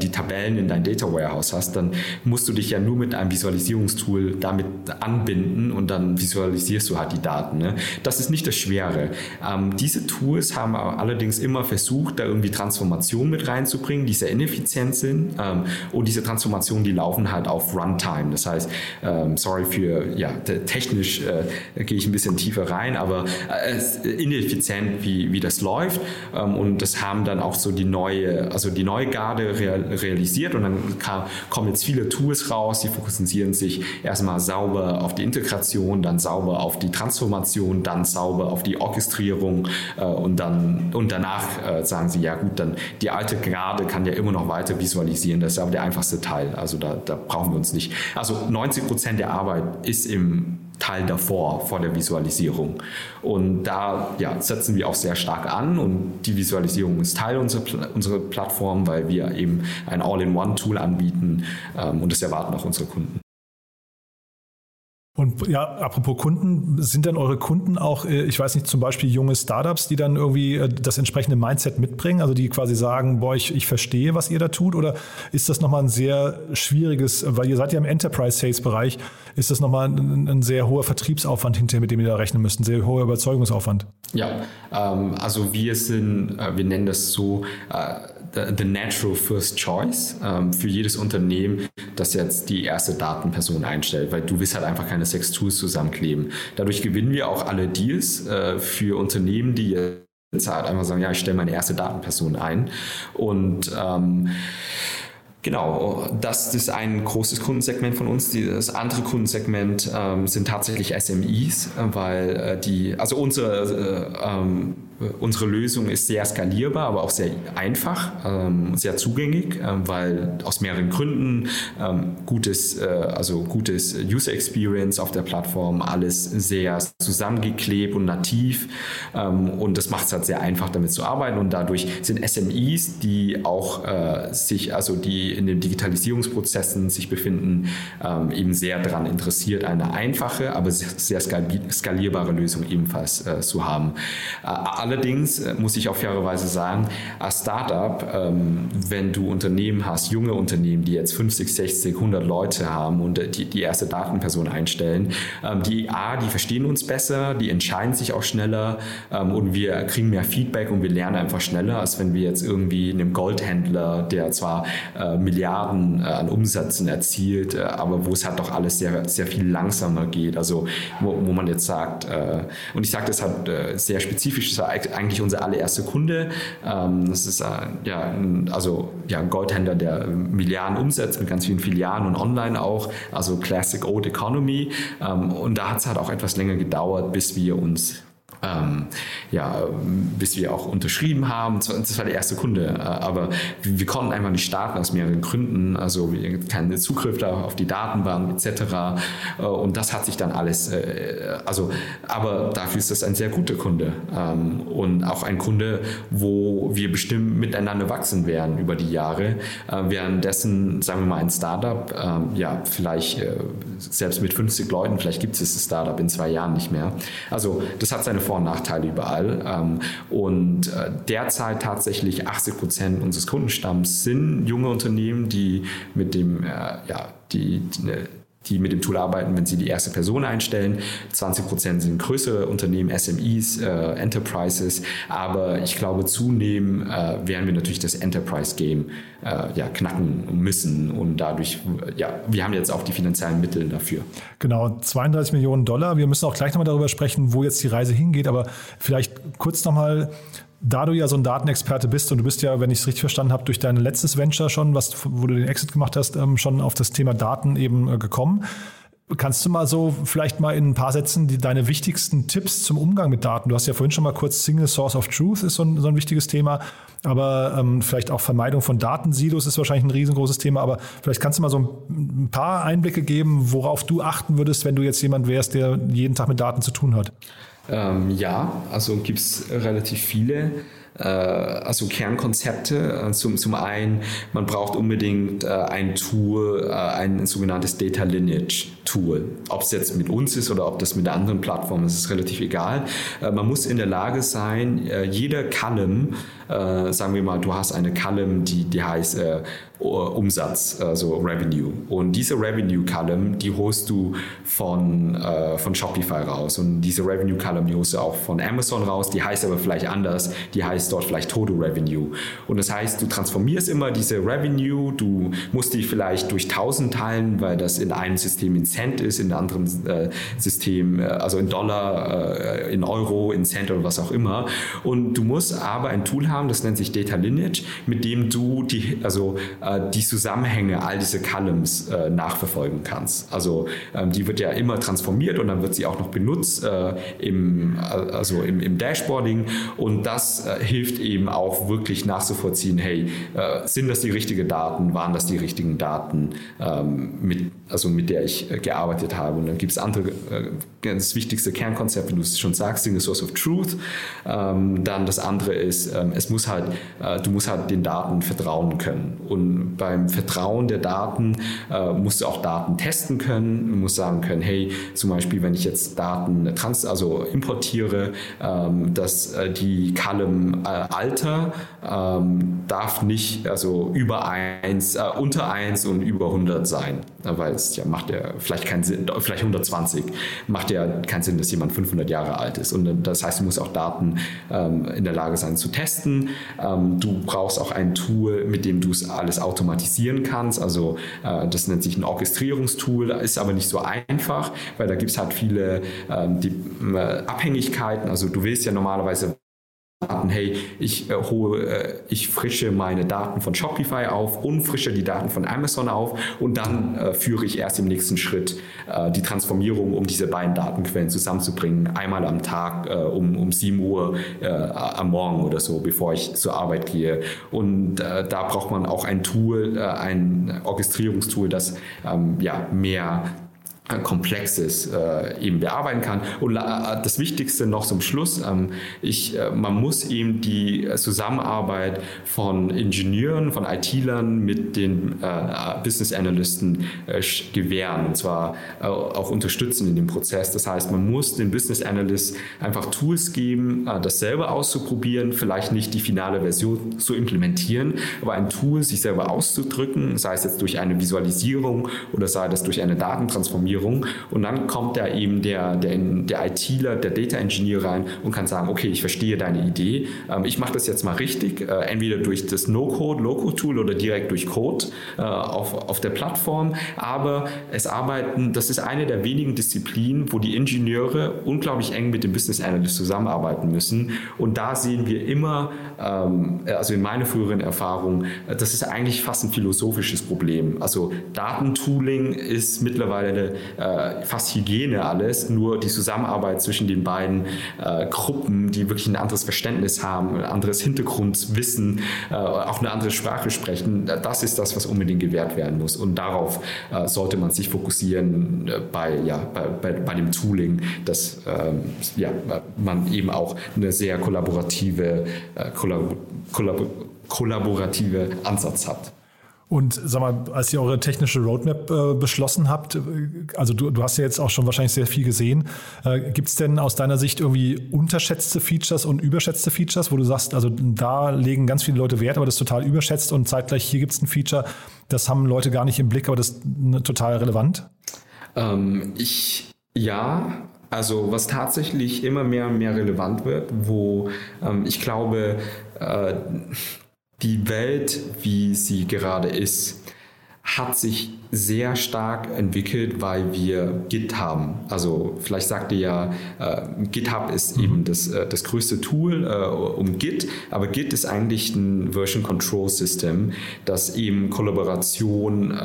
die Tabellen in dein Data Warehouse hast, dann musst du dich ja nur mit einem Visualisierungstool damit anbinden und dann visualisierst du halt die Daten. Ne? Das ist nicht das Schwere. Ähm, diese Tools haben allerdings immer versucht, da irgendwie Transformationen mit reinzubringen, die sehr ineffizient sind, ähm, und diese Transformationen, die laufen halt auf Runtime. Das heißt, ähm, sorry für, ja, technisch äh, gehe ich ein bisschen tiefer rein, aber äh, ineffizient, wie, wie das läuft, ähm, und das haben dann auch so die neue, also die neue Garde realisiert, und dann kam, kommen jetzt viele Tools raus, die fokussieren sich erstmal sauber auf die Integration, dann sauber auf die Transformation, dann sauber auf die Orchestrierung, äh, und dann und danach äh, sagen sie, ja gut, dann die alte Garde kann ja immer noch weiter visualisieren, das ist aber der einfachste Teil, also da, da brauchen wir uns nicht. Also neunzig Prozent der Arbeit ist im Teil davor, vor der Visualisierung. Und da, ja, setzen wir auch sehr stark an, und die Visualisierung ist Teil unserer, unserer Plattform, weil wir eben ein All-in-One-Tool anbieten, ähm, und das erwarten auch unsere Kunden. Und ja, apropos Kunden, sind dann eure Kunden auch, ich weiß nicht, zum Beispiel junge Startups, die dann irgendwie das entsprechende Mindset mitbringen, also die quasi sagen, boah, ich, ich verstehe, was ihr da tut, oder ist das nochmal ein sehr schwieriges, weil ihr seid ja im Enterprise-Sales-Bereich, ist das nochmal ein, ein sehr hoher Vertriebsaufwand hinterher, mit dem ihr da rechnen müsst, ein sehr hoher Überzeugungsaufwand? Ja, ähm, also wir sind, äh, wir nennen das so, äh, the natural first choice ähm, für jedes Unternehmen, das jetzt die erste Datenperson einstellt, weil du willst halt einfach keine sechs Tools zusammenkleben. Dadurch gewinnen wir auch alle Deals äh, für Unternehmen, die jetzt halt einfach sagen, ja, ich stelle meine erste Datenperson ein. Und ähm, Genau, das ist ein großes Kundensegment von uns. Das andere Kundensegment ähm, sind tatsächlich S M Is, weil äh, die, also unsere, äh, ähm, unsere Lösung ist sehr skalierbar, aber auch sehr einfach, ähm, sehr zugänglich, äh, weil aus mehreren Gründen ähm, gutes, äh, also gutes User Experience auf der Plattform, alles sehr zusammengeklebt und nativ, ähm, und das macht es halt sehr einfach, damit zu arbeiten, und dadurch sind S M Is, die auch äh, sich, also die in den Digitalisierungsprozessen sich befinden, ähm, eben sehr daran interessiert, eine einfache, aber sehr skalierbare Lösung ebenfalls äh, zu haben. Äh, allerdings muss ich auf faire Weise sagen, als Startup, ähm, wenn du Unternehmen hast, junge Unternehmen, die jetzt fünfzig, sechzig, hundert Leute haben und äh, die, die erste Datenperson einstellen, ähm, die A, die verstehen uns besser, die entscheiden sich auch schneller, ähm, und wir kriegen mehr Feedback und wir lernen einfach schneller, als wenn wir jetzt irgendwie einem Goldhändler, der zwar äh, Milliarden an Umsätzen erzielt, aber wo es halt doch alles sehr, sehr viel langsamer geht. Also wo, wo man jetzt sagt, äh, und ich sage das halt äh, sehr spezifisch, das war eigentlich unser allererster Kunde. Ähm, das ist äh, ja, ein, also, ja, ein Goldhändler, der Milliarden Umsätze mit ganz vielen Filialen und online auch, also Classic Old Economy. Ähm, und da hat es halt auch etwas länger gedauert, bis wir uns Ähm, ja, bis wir auch unterschrieben haben. Das war der erste Kunde, aber wir konnten einfach nicht starten aus mehreren Gründen, also keinen Zugriff auf die Datenbank et cetera. Und das hat sich dann alles, also, aber dafür ist das ein sehr guter Kunde und auch ein Kunde, wo wir bestimmt miteinander wachsen werden über die Jahre, währenddessen, sagen wir mal, ein Startup, ja, vielleicht selbst mit fünfzig Leuten, vielleicht gibt es das Startup in zwei Jahren nicht mehr. Also das hat seine Vor- und Nachteile überall, und derzeit tatsächlich achtzig Prozent unseres Kundenstamms sind junge Unternehmen, die mit dem, ja, die, die die mit dem Tool arbeiten, wenn sie die erste Person einstellen. zwanzig Prozent sind größere Unternehmen, S M Is, äh, Enterprises. Aber ich glaube, zunehmend äh, werden wir natürlich das Enterprise-Game äh, ja, knacken müssen. Und dadurch, ja, wir haben jetzt auch die finanziellen Mittel dafür. Genau, zweiunddreißig Millionen Dollar. Wir müssen auch gleich nochmal darüber sprechen, wo jetzt die Reise hingeht. Aber vielleicht kurz nochmal, da du ja so ein Datenexperte bist und du bist ja, wenn ich es richtig verstanden habe, durch dein letztes Venture schon, was, wo du den Exit gemacht hast, schon auf das Thema Daten eben gekommen. Kannst du mal so vielleicht mal in ein paar Sätzen die, deine wichtigsten Tipps zum Umgang mit Daten? Du hast ja vorhin schon mal kurz Single Source of Truth ist so ein, so ein wichtiges Thema, aber ähm, vielleicht auch Vermeidung von Datensilos ist wahrscheinlich ein riesengroßes Thema, aber vielleicht kannst du mal so ein, ein paar Einblicke geben, worauf du achten würdest, wenn du jetzt jemand wärst, der jeden Tag mit Daten zu tun hat. Ähm, ja, also gibt es relativ viele äh, also Kernkonzepte. Zum, zum einen, man braucht unbedingt äh, ein Tool, äh, ein sogenanntes Data Lineage Tool. Ob es jetzt mit uns ist oder ob das mit einer anderen Plattform ist, ist relativ egal. Äh, man muss in der Lage sein, äh, jeder Column, äh, sagen wir mal, du hast eine Column, die, die heißt äh, Umsatz, also Revenue. Und diese Revenue-Column, die holst du von, äh, von Shopify raus. Und diese Revenue-Column, die holst du auch von Amazon raus. Die heißt aber vielleicht anders. Die heißt dort vielleicht Total Revenue. Und das heißt, du transformierst immer diese Revenue. Du musst die vielleicht durch tausend teilen, weil das in einem System in Cent ist, in einem anderen äh, System, äh, also in Dollar, äh, in Euro, in Cent oder was auch immer. Und du musst aber ein Tool haben, das nennt sich Data Lineage, mit dem du die, also äh, die Zusammenhänge all diese Columns äh, nachverfolgen kannst. Also ähm, die wird ja immer transformiert und dann wird sie auch noch benutzt äh, im, also im, im Dashboarding, und das äh, hilft eben auch wirklich nachzuvollziehen, hey, äh, sind das die richtigen Daten, waren das die richtigen Daten, ähm, mit, also mit der ich äh, gearbeitet habe. Und dann gibt es andere, äh, das wichtigste Kernkonzept, wie du es schon sagst, Single Source of Truth. Ähm, dann das andere ist, ähm, es muss halt, äh, du musst halt den Daten vertrauen können, und beim Vertrauen der Daten äh, musst du auch Daten testen können. Du musst sagen können, hey, zum Beispiel, wenn ich jetzt Daten trans- also importiere, ähm, dass äh, die Column äh, Alter ähm, darf nicht also über eins, äh, unter eins und über hundert sein, weil es ja macht ja vielleicht keinen Sinn, vielleicht hundertzwanzig macht ja keinen Sinn, dass jemand fünfhundert Jahre alt ist. Und das heißt, du musst auch Daten ähm, in der Lage sein zu testen. Ähm, du brauchst auch ein Tool, mit dem du es alles automatisieren kannst. Also äh, das nennt sich ein Orchestrierungstool, ist aber nicht so einfach, weil da gibt es halt viele ähm, die, äh, Abhängigkeiten. Also du willst ja normalerweise Daten, hey, ich äh, hole, äh, ich frische meine Daten von Shopify auf und frische die Daten von Amazon auf und dann äh, führe ich erst im nächsten Schritt äh, die Transformierung, um diese beiden Datenquellen zusammenzubringen, einmal am Tag äh, um, um sieben Uhr äh, am Morgen oder so, bevor ich zur Arbeit gehe. Und äh, da braucht man auch ein Tool, äh, ein Orchestrierungstool, das ähm, ja, mehr Komplexes äh, eben bearbeiten kann. Und äh, das Wichtigste noch zum Schluss, ähm, ich, äh, man muss eben die Zusammenarbeit von Ingenieuren, von I T-Lern mit den äh, Business Analysten äh, gewähren und zwar äh, auch unterstützen in dem Prozess. Das heißt, man muss den Business Analyst einfach Tools geben, äh, das selber auszuprobieren, vielleicht nicht die finale Version zu implementieren, aber ein Tool sich selber auszudrücken, sei es jetzt durch eine Visualisierung oder sei das durch eine Datentransformation. Und dann kommt da eben der, der, der ITler, der Data Engineer rein und kann sagen, okay, ich verstehe deine Idee, ich mache das jetzt mal richtig, entweder durch das No-Code, Low-Code-Tool oder direkt durch Code auf, auf der Plattform, aber es arbeiten, das ist eine der wenigen Disziplinen, wo die Ingenieure unglaublich eng mit dem Business Analyst zusammenarbeiten müssen und da sehen wir immer, also in meiner früheren Erfahrung, das ist eigentlich fast ein philosophisches Problem, also Datentooling ist mittlerweile eine fast Hygiene alles, nur die Zusammenarbeit zwischen den beiden äh, Gruppen, die wirklich ein anderes Verständnis haben, ein anderes Hintergrundwissen, äh, auch eine andere Sprache sprechen, das ist das, was unbedingt gewährt werden muss und darauf äh, sollte man sich fokussieren äh, bei, ja, bei, bei, bei dem Tooling, dass ähm, ja, man eben auch eine sehr kollaborative, äh, kollab- kollab- kollaborative Ansatz hat. Und sag mal, als ihr eure technische Roadmap äh, beschlossen habt, also du, du hast ja jetzt auch schon wahrscheinlich sehr viel gesehen, äh, gibt es denn aus deiner Sicht irgendwie unterschätzte Features und überschätzte Features, wo du sagst, also da legen ganz viele Leute Wert, aber das ist total überschätzt und zeitgleich hier gibt es ein Feature, das haben Leute gar nicht im Blick, aber das ist ne, total relevant? Ähm, ich, ja... Also was tatsächlich immer mehr und mehr relevant wird, wo ähm, ich glaube, äh, die Welt, wie sie gerade ist, hat sich sehr stark entwickelt, weil wir Git haben. Also vielleicht sagt ihr ja, äh, GitHub ist mhm. eben das, äh, das größte Tool äh, um Git, aber Git ist eigentlich ein Version Control System, das eben Kollaboration äh,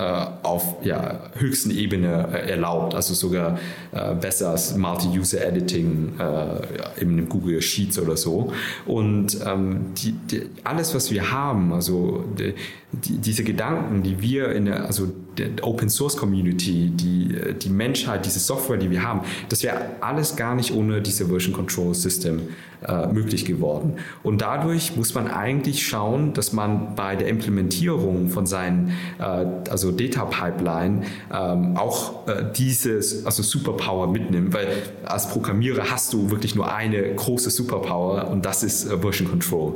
auf ja, höchsten Ebene äh, erlaubt, also sogar äh, besser als Multi-User-Editing äh, in Google Sheets oder so. Und ähm, die, die, alles, was wir haben, also die, die, diese Gedanken, die wir in der, also die Open-Source-Community, die, die Menschheit, diese Software, die wir haben, das wäre alles gar nicht ohne diese Version-Control-System äh, möglich geworden. Und dadurch muss man eigentlich schauen, dass man bei der Implementierung von seinen äh, also Data-Pipeline ähm, auch äh, dieses also Superpower mitnimmt, weil als Programmierer hast du wirklich nur eine große Superpower und das ist äh, Version-Control.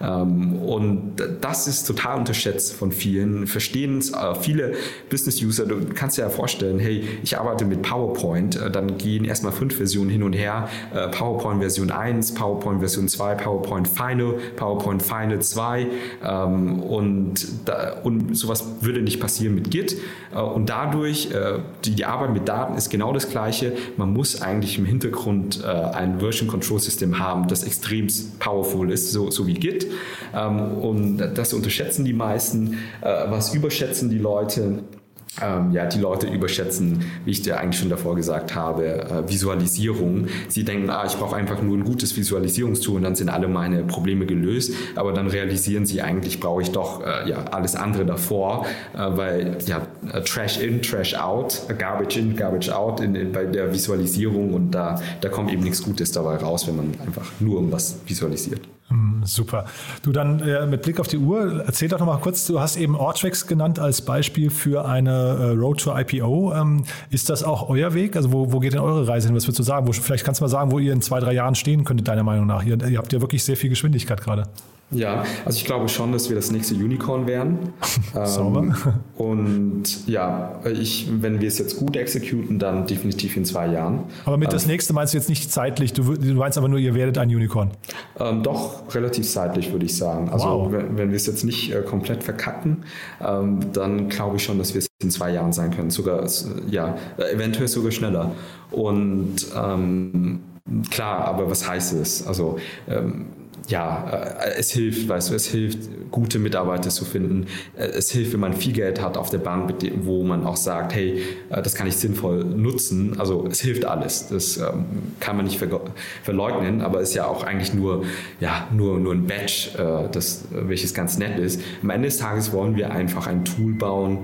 Ähm, und das ist total unterschätzt von vielen, verstehen es äh, viele Business-User, du kannst dir ja vorstellen, hey, ich arbeite mit PowerPoint, dann gehen erstmal fünf Versionen hin und her, PowerPoint Version eins, PowerPoint Version zwei, PowerPoint Final, PowerPoint Final zwei und, und sowas würde nicht passieren mit Git und dadurch, die Arbeit mit Daten ist genau das Gleiche, man muss eigentlich im Hintergrund ein Version Control System haben, das extrem powerful ist, so, so wie Git und das unterschätzen die meisten, was überschätzen die Leute. Ähm, ja, die Leute überschätzen, wie ich dir eigentlich schon davor gesagt habe, äh, Visualisierung. Sie denken, ah, ich brauche einfach nur ein gutes Visualisierungstool und dann sind alle meine Probleme gelöst. Aber dann realisieren sie eigentlich, brauche ich doch äh, ja, alles andere davor, äh, weil ja, Trash in, Trash out, Garbage in, Garbage out in, in, bei der Visualisierung und da, da kommt eben nichts Gutes dabei raus, wenn man einfach nur irgendwas visualisiert. Super. Du dann äh, mit Blick auf die Uhr, erzähl doch nochmal kurz, du hast eben Alteryx genannt als Beispiel für eine äh, Road to I P O. Ähm, ist das auch euer Weg? Also wo, wo geht denn eure Reise hin? Was würdest du sagen? Wo, vielleicht kannst du mal sagen, wo ihr in zwei, drei Jahren stehen könntet, deiner Meinung nach. Ihr, ihr habt ja wirklich sehr viel Geschwindigkeit gerade. Ja, also ich glaube schon, dass wir das nächste Unicorn werden. Sauber. Ähm, und ja, ich, wenn wir es jetzt gut exekuten, dann definitiv in zwei Jahren. Aber mit ähm, das nächste meinst du jetzt nicht zeitlich, du, du meinst aber nur, ihr werdet ein Unicorn? Ähm, doch, relativ zeitlich würde ich sagen. Also wow. wenn, wenn wir es jetzt nicht äh, komplett verkacken, ähm, dann glaube ich schon, dass wir es in zwei Jahren sein können. Sogar, ja, eventuell sogar schneller. Und ähm, klar, aber was heißt es? Also ähm, ja, es hilft, weißt du, es hilft, gute Mitarbeiter zu finden. Es hilft, wenn man viel Geld hat auf der Bank, wo man auch sagt, hey, das kann ich sinnvoll nutzen. Also es hilft alles. Das kann man nicht verleugnen, aber ist ja auch eigentlich nur, ja, nur, nur ein Badge, das, welches ganz nett ist. Am Ende des Tages wollen wir einfach ein Tool bauen,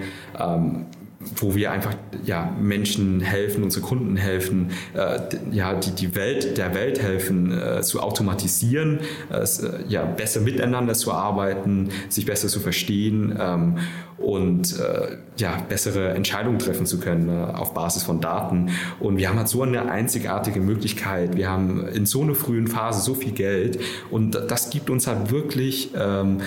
wo wir einfach ja, Menschen helfen, unsere Kunden helfen, äh, ja, die, die Welt der Welt helfen, äh, zu automatisieren, äh, ja, besser miteinander zu arbeiten, sich besser zu verstehen ähm, und äh, ja, bessere Entscheidungen treffen zu können äh, auf Basis von Daten. Und wir haben halt so eine einzigartige Möglichkeit. Wir haben in so einer frühen Phase so viel Geld und das gibt uns halt wirklich, ähm,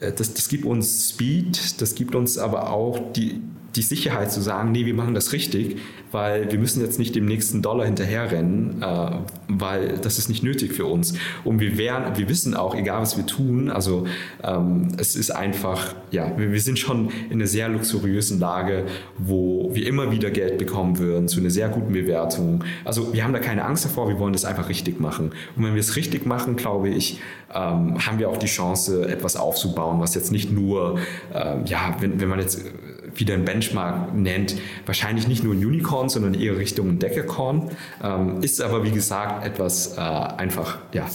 das, das gibt uns Speed, das gibt uns aber auch die die Sicherheit zu sagen, nee, wir machen das richtig, weil wir müssen jetzt nicht dem nächsten Dollar hinterherrennen, äh, weil das ist nicht nötig für uns. Und wir, wären, wir wissen auch, egal was wir tun, also ähm, es ist einfach, ja, wir, wir sind schon in einer sehr luxuriösen Lage, wo wir immer wieder Geld bekommen würden, zu einer sehr guten Bewertung. Also wir haben da keine Angst davor, wir wollen das einfach richtig machen. Und wenn wir es richtig machen, glaube ich, ähm, haben wir auch die Chance, etwas aufzubauen, was jetzt nicht nur, äh, ja, wenn, wenn man jetzt wieder ein Benchmark nennt, wahrscheinlich nicht nur ein Unicorn, sondern eher Richtung ein Decacorn, ähm, ist aber wie gesagt etwas äh, einfach, ja,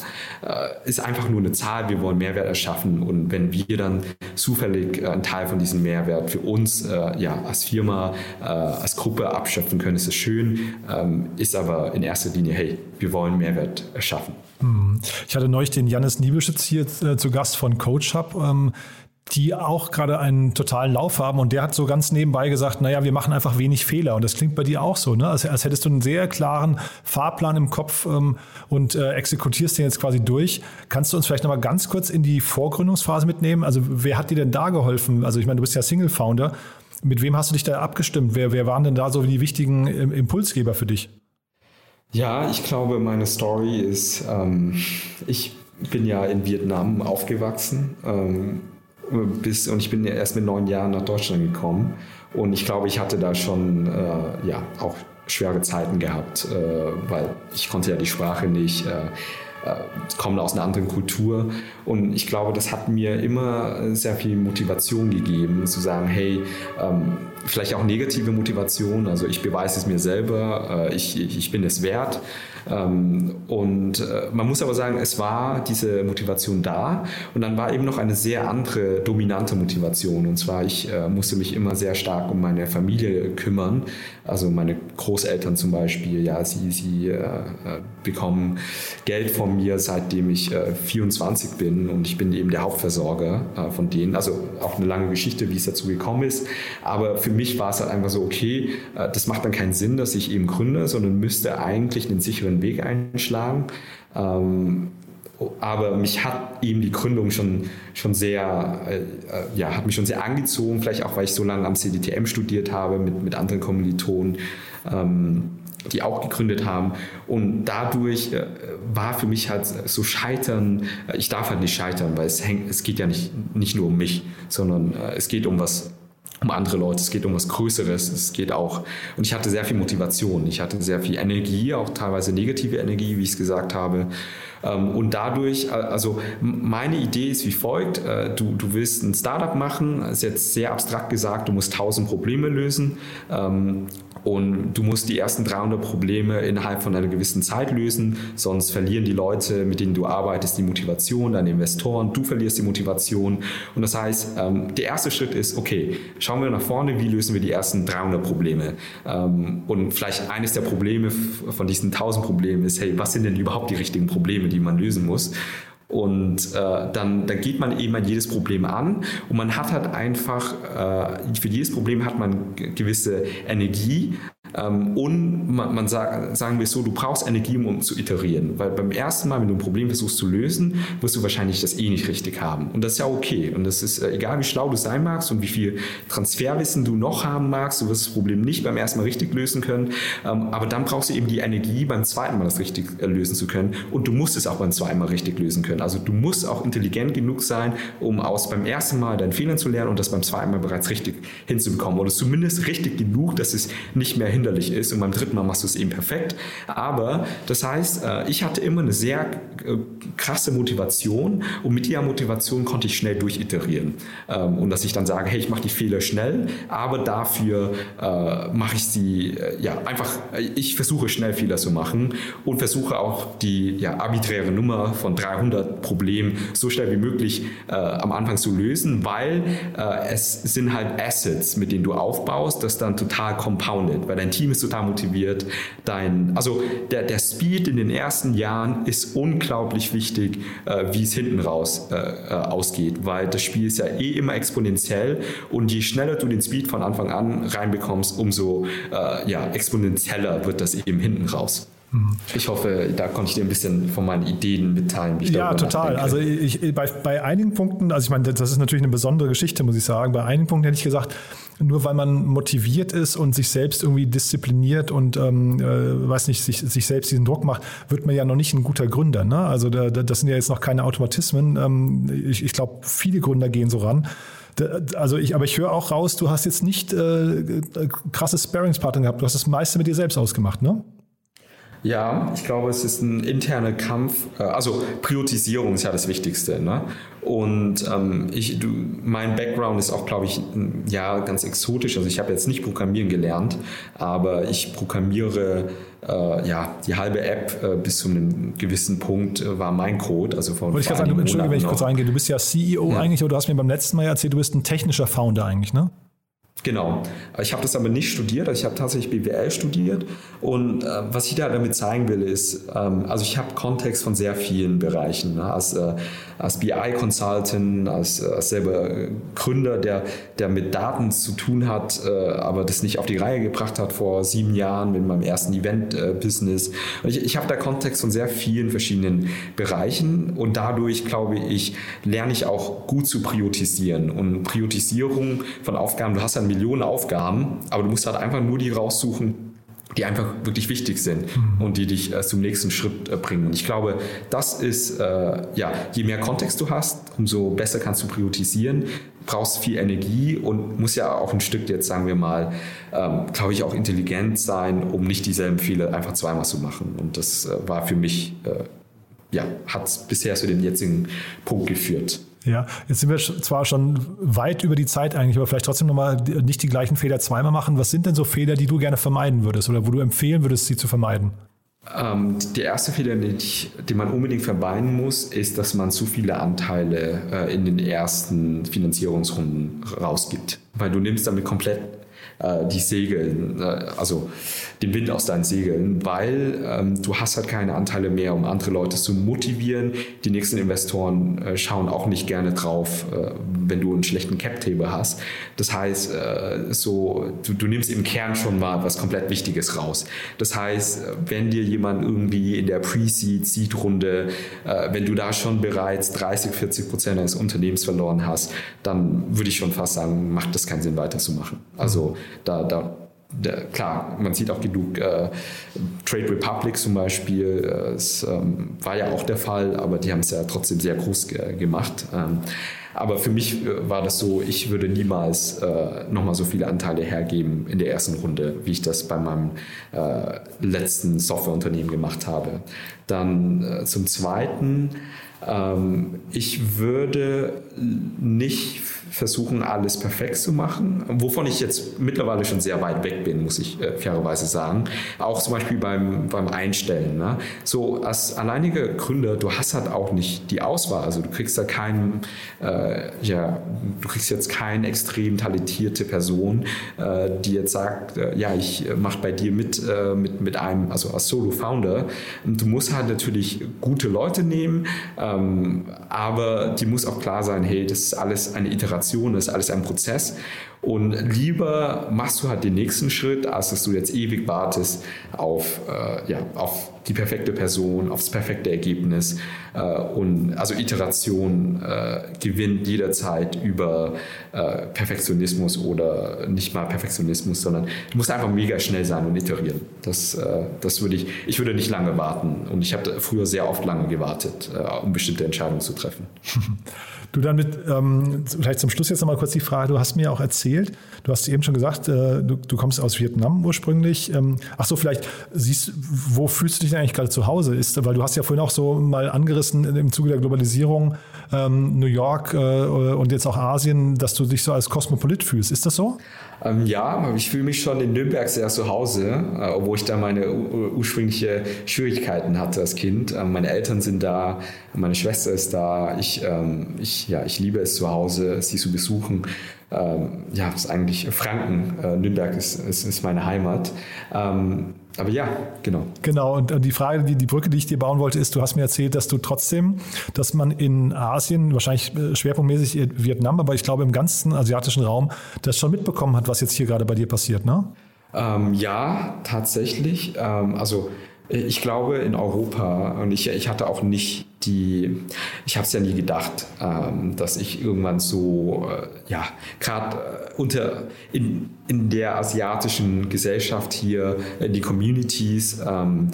äh, ist einfach nur eine Zahl, wir wollen Mehrwert erschaffen und wenn wir dann zufällig äh, einen Teil von diesem Mehrwert für uns äh, ja, als Firma, äh, als Gruppe abschöpfen können, ist es schön, ähm, ist aber in erster Linie, hey, wir wollen Mehrwert erschaffen. Ich hatte neulich den Janis Niebeschütz hier äh, zu Gast von CoachHub, ähm, die auch gerade einen totalen Lauf haben und der hat so ganz nebenbei gesagt, naja, wir machen einfach wenig Fehler und das klingt bei dir auch so, ne? als, als hättest du einen sehr klaren Fahrplan im Kopf ähm, und äh, exekutierst den jetzt quasi durch. Kannst du uns vielleicht nochmal ganz kurz in die Vorgründungsphase mitnehmen? Also wer hat dir denn da geholfen? Also ich meine, du bist ja Single-Founder. Mit wem hast du dich da abgestimmt? Wer, wer waren denn da so die wichtigen ähm, Impulsgeber für dich? Ja, ich glaube, meine Story ist, ähm, ich bin ja in Vietnam aufgewachsen, ähm, Bis, und ich bin ja erst mit neun Jahren nach Deutschland gekommen und ich glaube, ich hatte da schon äh, ja, auch schwere Zeiten gehabt, äh, weil ich konnte ja die Sprache nicht, äh, äh, komme aus einer anderen Kultur und ich glaube, das hat mir immer sehr viel Motivation gegeben, zu sagen, hey, ähm, vielleicht auch negative Motivation, also ich beweise es mir selber, äh, ich, ich bin es wert. Und man muss aber sagen, es war diese Motivation da und dann war eben noch eine sehr andere dominante Motivation und zwar, ich musste mich immer sehr stark um meine Familie kümmern, also meine Großeltern zum Beispiel, ja, sie, sie äh, bekommen Geld von mir, seitdem ich äh, vierundzwanzig bin und ich bin eben der Hauptversorger äh, von denen, also auch eine lange Geschichte, wie es dazu gekommen ist, aber für mich war es halt einfach so, okay, äh, das macht dann keinen Sinn, dass ich eben gründe, sondern müsste eigentlich einen sicheren Weg einschlagen. Ähm, aber mich hat eben die Gründung schon, schon sehr, äh, ja, hat mich schon sehr angezogen, vielleicht auch, weil ich so lange am C D T M studiert habe mit, mit anderen Kommilitonen, ähm, die auch gegründet haben. Und dadurch äh, war für mich halt so Scheitern, äh, ich darf halt nicht scheitern, weil es, hängt, es geht ja nicht, nicht nur um mich, sondern äh, es geht um was um andere Leute, es geht um was Größeres, es geht auch, und ich hatte sehr viel Motivation, ich hatte sehr viel Energie, auch teilweise negative Energie, wie ich es gesagt habe, und dadurch, also meine Idee ist wie folgt, du, du willst ein Startup machen, ist jetzt sehr abstrakt gesagt, du musst tausend Probleme lösen, und du musst die ersten dreihundert Probleme innerhalb von einer gewissen Zeit lösen, sonst verlieren die Leute, mit denen du arbeitest, die Motivation, deine Investoren, du verlierst die Motivation. Und das heißt, der erste Schritt ist, okay, schauen wir nach vorne, wie lösen wir die ersten dreihundert Probleme? Und vielleicht eines der Probleme von diesen tausend Problemen ist, hey, was sind denn überhaupt die richtigen Probleme, die man lösen muss? Und äh, dann, dann geht man eben an jedes Problem an und man hat halt einfach, äh, für jedes Problem hat man gewisse Energie ähm, und man, man sagt, sagen wir so, du brauchst Energie, um zu iterieren, weil beim ersten Mal, wenn du ein Problem versuchst zu lösen, wirst du wahrscheinlich das eh nicht richtig haben und das ist ja okay und das ist äh, egal, wie schlau du sein magst und wie viel Transferwissen du noch haben magst, du wirst das Problem nicht beim ersten Mal richtig lösen können, ähm, aber dann brauchst du eben die Energie, beim zweiten Mal das richtig äh, lösen zu können und du musst es auch beim zweiten Mal richtig lösen können. Also du musst auch intelligent genug sein, um aus beim ersten Mal deinen Fehlern zu lernen und das beim zweiten Mal bereits richtig hinzubekommen. Oder zumindest richtig genug, dass es nicht mehr hinderlich ist und beim dritten Mal machst du es eben perfekt. Aber das heißt, ich hatte immer eine sehr krasse Motivation und mit dieser Motivation konnte ich schnell durchiterieren. Und dass ich dann sage, hey, ich mache die Fehler schnell, aber dafür mache ich sie, ja, einfach, ich versuche schnell Fehler zu machen und versuche auch die ja, arbiträre Nummer von dreihundert Problemen so schnell wie möglich am Anfang zu lösen, weil es sind halt Assets, mit denen du aufbaust, das dann total compounded, weil dein Team ist total motiviert. Dein, also der, der Speed in den ersten Jahren ist unglaublich wichtig, äh, wie es hinten raus äh, ausgeht, weil das Spiel ist ja eh immer exponentiell und je schneller du den Speed von Anfang an reinbekommst, umso äh, ja, exponentieller wird das eben hinten raus. Ich hoffe, da konnte ich dir ein bisschen von meinen Ideen mitteilen. Wie ich ja, total. Nachdenke. Also ich, bei, bei einigen Punkten, also ich meine, das ist natürlich eine besondere Geschichte, muss ich sagen. Bei einigen Punkten hätte ich gesagt, nur weil man motiviert ist und sich selbst irgendwie diszipliniert und ähm, äh, weiß nicht, sich, sich selbst diesen Druck macht, wird man ja noch nicht ein guter Gründer. Ne? Also da, das sind ja jetzt noch keine Automatismen. Ähm, ich ich glaube, viele Gründer gehen so ran. Also ich, aber ich höre auch raus, du hast jetzt nicht äh, krasses Sparringspartner gehabt. Du hast das meiste mit dir selbst ausgemacht, ne? Ja, ich glaube, es ist ein interner Kampf. Also Priorisierung ist ja das Wichtigste, ne? Und ähm, ich, du, mein Background ist auch, glaube ich, ja ganz exotisch. Also ich habe jetzt nicht Programmieren gelernt, aber ich programmiere äh, ja die halbe App äh, bis zu einem gewissen Punkt äh, war mein Code. Also von. Wollte ich gerade sagen, du, Entschuldige, wenn ich noch kurz reingehe. Du bist ja C E O ja. eigentlich, oder du hast mir beim letzten Mal erzählt, du bist ein technischer Founder eigentlich, ne? Genau. Ich habe das aber nicht studiert. Also ich habe tatsächlich B W L studiert. Und äh, was ich da damit zeigen will, ist, ähm, also ich habe Kontext von sehr vielen Bereichen. Ne? Als, äh, als B I-Consultant, als, als selber Gründer, der, der mit Daten zu tun hat, äh, aber das nicht auf die Reihe gebracht hat vor sieben Jahren mit meinem ersten Event-Business. Äh, ich ich habe da Kontext von sehr vielen verschiedenen Bereichen. Und dadurch, glaube ich, lerne ich auch gut zu priorisieren. Und Priorisierung von Aufgaben, du hast dann Millionen Aufgaben, aber du musst halt einfach nur die raussuchen, die einfach wirklich wichtig sind und die dich äh, zum nächsten Schritt äh, bringen. Und ich glaube, das ist, äh, ja, je mehr Kontext du hast, umso besser kannst du priorisieren, brauchst viel Energie und musst ja auch ein Stück jetzt, sagen wir mal, ähm, glaube ich, auch intelligent sein, um nicht dieselben Fehler einfach zweimal zu machen. Und das äh, war für mich, äh, ja, hat bisher zu dem jetzigen Punkt geführt. Ja, jetzt sind wir zwar schon weit über die Zeit eigentlich, aber vielleicht trotzdem nochmal nicht die gleichen Fehler zweimal machen. Was sind denn so Fehler, die du gerne vermeiden würdest oder wo du empfehlen würdest, sie zu vermeiden? Ähm, der erste Fehler, den, ich, den man unbedingt vermeiden muss, ist, dass man zu viele Anteile äh, in den ersten Finanzierungsrunden rausgibt. Weil du nimmst damit komplett die Segeln, also den Wind aus deinen Segeln, weil ähm, du hast halt keine Anteile mehr, um andere Leute zu motivieren. Die nächsten Investoren äh, schauen auch nicht gerne drauf, äh, wenn du einen schlechten Cap-Table hast. Das heißt, äh, so, du, du nimmst im Kern schon mal was komplett Wichtiges raus. Das heißt, wenn dir jemand irgendwie in der Pre-Seed, Seed-Runde, äh, wenn du da schon bereits dreißig, vierzig Prozent deines Unternehmens verloren hast, dann würde ich schon fast sagen, macht das keinen Sinn, weiterzumachen. Also Da, da, da, klar, man sieht auch genug äh, Trade Republic zum Beispiel, äh, es ähm, war ja auch der Fall, aber die haben es ja trotzdem sehr groß ge- gemacht. Ähm, aber für mich äh, war das so, ich würde niemals äh, nochmal so viele Anteile hergeben in der ersten Runde, wie ich das bei meinem äh, letzten Softwareunternehmen gemacht habe. Dann äh, zum Zweiten, ich würde nicht versuchen, alles perfekt zu machen, wovon ich jetzt mittlerweile schon sehr weit weg bin, muss ich äh, fairerweise sagen. Auch zum Beispiel beim, beim Einstellen. Ne? So als alleiniger Gründer, du hast halt auch nicht die Auswahl. Also du kriegst da keinen, äh, ja, du kriegst jetzt keine extrem talentierte Person, äh, die jetzt sagt, äh, ja, ich mache bei dir mit, äh, mit, mit einem, also als Solo-Founder. Und du musst halt natürlich gute Leute nehmen, äh, aber die muss auch klar sein, hey, das ist alles eine Iteration, das ist alles ein Prozess. Und lieber machst du halt den nächsten Schritt, als dass du jetzt ewig wartest auf, äh, ja, auf die perfekte Person, aufs perfekte Ergebnis. Äh, und also Iteration äh, gewinnt jederzeit über äh, Perfektionismus oder nicht mal Perfektionismus, sondern du musst einfach mega schnell sein und iterieren. Das, äh, das würde ich, ich würde nicht lange warten. Und ich habe früher sehr oft lange gewartet, äh, um bestimmte Entscheidungen zu treffen. Du dann mit, ähm, vielleicht zum Schluss jetzt nochmal kurz die Frage, du hast mir auch erzählt, du hast eben schon gesagt, äh, du, du kommst aus Vietnam ursprünglich. Ähm, ach so, vielleicht siehst, wo fühlst du dich denn eigentlich gerade zu Hause? Ist, weil du hast ja vorhin auch so mal angerissen im Zuge der Globalisierung ähm, New York äh, und jetzt auch Asien, dass du dich so als Kosmopolit fühlst. Ist das so? Ähm, ja, ich fühle mich schon in Nürnberg sehr zu Hause, äh, obwohl ich da meine u- ursprüngliche Schwierigkeiten hatte als Kind. Ähm, meine Eltern sind da, meine Schwester ist da, ich, ähm, ich, ja, ich liebe es zu Hause, sie zu besuchen. Ähm, ja, das ist eigentlich Franken, äh, Nürnberg ist, ist, ist meine Heimat. Ähm, aber ja, genau. Genau, und die Frage, die, die Brücke, die ich dir bauen wollte, ist, du hast mir erzählt, dass du trotzdem, dass man in Asien, wahrscheinlich schwerpunktmäßig Vietnam, aber ich glaube im ganzen asiatischen Raum, das schon mitbekommen hat, was jetzt hier gerade bei dir passiert, ne? Ähm, ja, tatsächlich. Ähm, also ich glaube in Europa, und ich, ich hatte auch nicht die, ich habe es ja nie gedacht, ähm, dass ich irgendwann so, äh, ja, gerade äh, unter in, in der asiatischen Gesellschaft hier, in die Communities, ähm,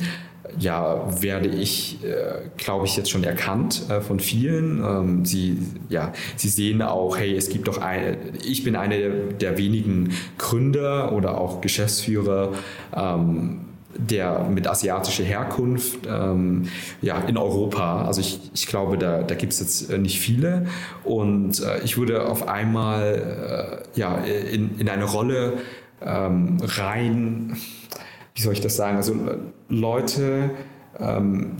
ja, werde ich, äh, glaube ich, jetzt schon erkannt äh, von vielen. Ähm, sie, ja, sie sehen auch, hey, es gibt doch eine, ich bin einer der wenigen Gründer oder auch Geschäftsführer, ähm, der mit asiatischer Herkunft ähm, ja, in Europa. Also ich, ich glaube, da, da gibt es jetzt nicht viele. Und äh, ich wurde auf einmal äh, ja, in, in eine Rolle ähm, rein, wie soll ich das sagen, also Leute ähm,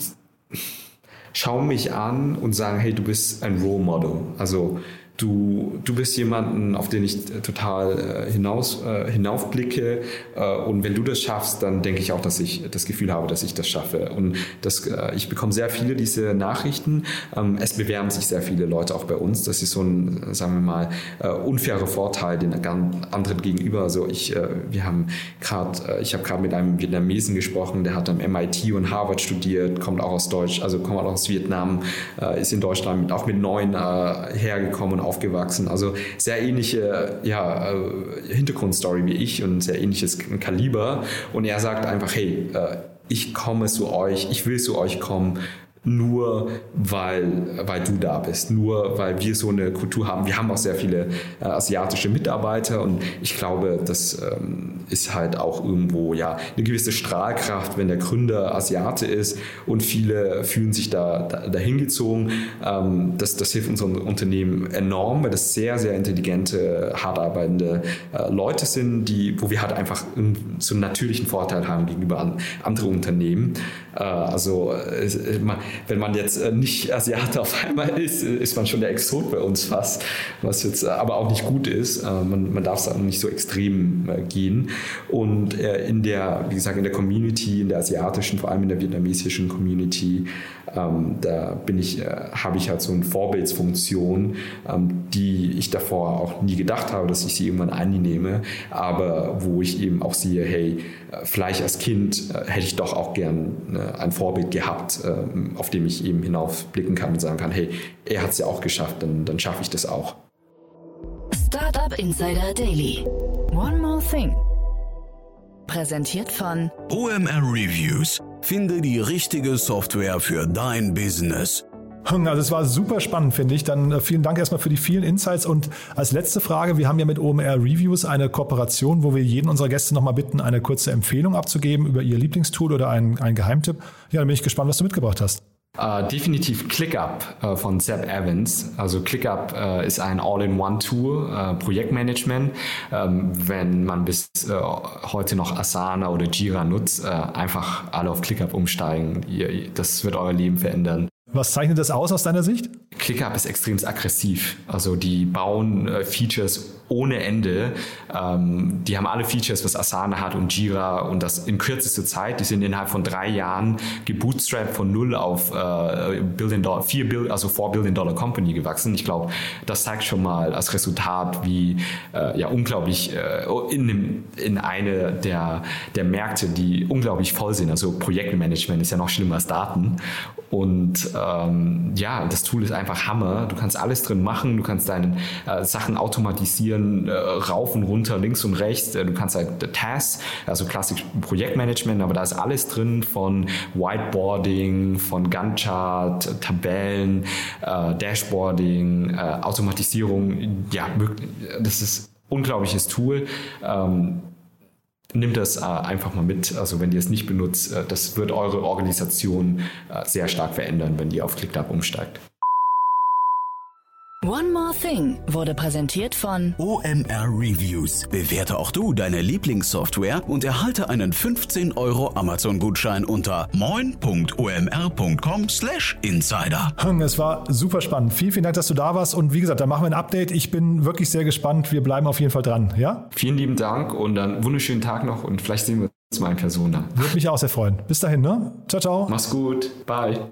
schauen mich an und sagen, hey, du bist ein Role Model. Also Du, du bist jemanden, auf den ich total äh, hinaus, äh, hinaufblicke äh, und wenn du das schaffst, dann denke ich auch, dass ich das Gefühl habe, dass ich das schaffe. Und das, äh, ich bekomme sehr viele diese Nachrichten. Ähm, es bewerben sich sehr viele Leute auch bei uns. Das ist so ein, sagen wir mal, äh, unfairer Vorteil den anderen gegenüber. Also ich, äh, wir haben gerade, äh, ich habe gerade mit einem Vietnamesen gesprochen, der hat am M I T und Harvard studiert, kommt auch aus Deutsch, also kommt auch aus Vietnam, äh, ist in Deutschland auch mit neuen äh, hergekommen und aufgewachsen, also sehr ähnliche ja, Hintergrundstory wie ich und sehr ähnliches Kaliber und er sagt einfach, hey, ich komme zu euch, ich will zu euch kommen, nur weil, weil du da bist, nur weil wir so eine Kultur haben. Wir haben auch sehr viele asiatische Mitarbeiter und ich glaube, das ist halt auch irgendwo ja, eine gewisse Strahlkraft, wenn der Gründer Asiate ist und viele fühlen sich da, da dahin gezogen. Das, das hilft unserem Unternehmen enorm, weil das sehr, sehr intelligente, hart arbeitende Leute sind, die, wo wir halt einfach so einen natürlichen Vorteil haben gegenüber anderen Unternehmen. Also man wenn man jetzt nicht Asiate auf einmal ist, ist man schon der Exot bei uns fast, was jetzt aber auch nicht gut ist. Man, man darf es auch nicht so extrem gehen. Und in der, wie gesagt, in der Community, in der asiatischen, vor allem in der vietnamesischen Community, da bin ich, habe ich halt so eine Vorbildsfunktion, die ich davor auch nie gedacht habe, dass ich sie irgendwann einnehme, aber wo ich eben auch sehe, hey, vielleicht als Kind hätte ich doch auch gern ein Vorbild gehabt, auf dem ich eben hinaufblicken kann und sagen kann, hey, er hat es ja auch geschafft, dann, dann schaffe ich das auch. Startup Insider Daily. One more thing. Präsentiert von O M R Reviews. Finde die richtige Software für dein Business. Also es war super spannend, finde ich. Dann vielen Dank erstmal für die vielen Insights. Und als letzte Frage, wir haben ja mit O M R Reviews eine Kooperation, wo wir jeden unserer Gäste nochmal bitten, eine kurze Empfehlung abzugeben über ihr Lieblingstool oder einen, einen Geheimtipp. Ja, dann bin ich gespannt, was du mitgebracht hast. Uh, definitiv ClickUp uh, von Zeb Evans. Also ClickUp uh, ist ein All-in-One-Tool, uh, Projektmanagement. Um, wenn man bis uh, heute noch Asana oder Jira nutzt, uh, einfach alle auf ClickUp umsteigen. Ihr, das wird euer Leben verändern. Was zeichnet das aus aus deiner Sicht? ClickUp ist extrem aggressiv. Also die bauen äh, Features ohne Ende. Ähm, die haben alle Features, was Asana hat und Jira und das in kürzester Zeit. Die sind innerhalb von drei Jahren gebootstrapped von null auf äh, Billion Dollar, vier Bill, also four Billion Dollar Company gewachsen. Ich glaube, das zeigt schon mal als Resultat, wie äh, ja unglaublich äh, in, dem, in eine der, der Märkte, die unglaublich voll sind. Also Projektmanagement ist ja noch schlimmer als Daten und äh, ähm, ja, das Tool ist einfach Hammer. Du kannst alles drin machen, du kannst deine äh, Sachen automatisieren, äh, rauf und runter, links und rechts. Äh, du kannst halt Tasks, also klassisch Projektmanagement, aber da ist alles drin, von Whiteboarding, von Gantt-Chart, Tabellen, äh, Dashboarding, äh, Automatisierung. Ja, das ist ein unglaubliches Tool. Ähm, Nimm das äh, einfach mal mit. Also wenn ihr es nicht benutzt, äh, das wird eure Organisation äh, sehr stark verändern, wenn ihr auf ClickUp umsteigt. One More Thing wurde präsentiert von O M R Reviews. Bewerte auch du deine Lieblingssoftware und erhalte einen fünfzehn Euro Amazon-Gutschein unter moin punkt o m r punkt com slash insider. Heng, es war super spannend. Vielen, vielen Dank, dass du da warst. Und wie gesagt, dann machen wir ein Update. Ich bin wirklich sehr gespannt. Wir bleiben auf jeden Fall dran. Ja? Vielen lieben Dank und einen wunderschönen Tag noch. Und vielleicht sehen wir uns mal in Person da. Würde mich auch sehr freuen. Bis dahin, ne? Ciao, ciao. Mach's gut. Bye.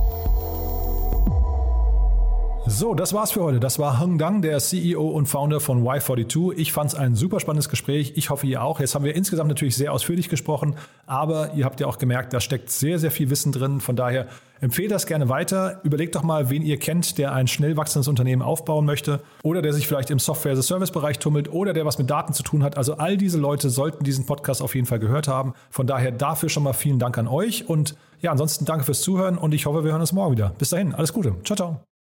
So, das war's für heute. Das war Heng Dang, der C E O und Founder von Y zweiundvierzig. Ich fand's ein super spannendes Gespräch. Ich hoffe, ihr auch. Jetzt haben wir insgesamt natürlich sehr ausführlich gesprochen, aber ihr habt ja auch gemerkt, da steckt sehr, sehr viel Wissen drin. Von daher empfehlt das gerne weiter. Überlegt doch mal, wen ihr kennt, der ein schnell wachsendes Unternehmen aufbauen möchte oder der sich vielleicht im Software-as-a-Service-Bereich tummelt oder der was mit Daten zu tun hat. Also all diese Leute sollten diesen Podcast auf jeden Fall gehört haben. Von daher dafür schon mal vielen Dank an euch. Und ja, ansonsten danke fürs Zuhören und ich hoffe, wir hören uns morgen wieder. Bis dahin, alles Gute. Ciao, ciao.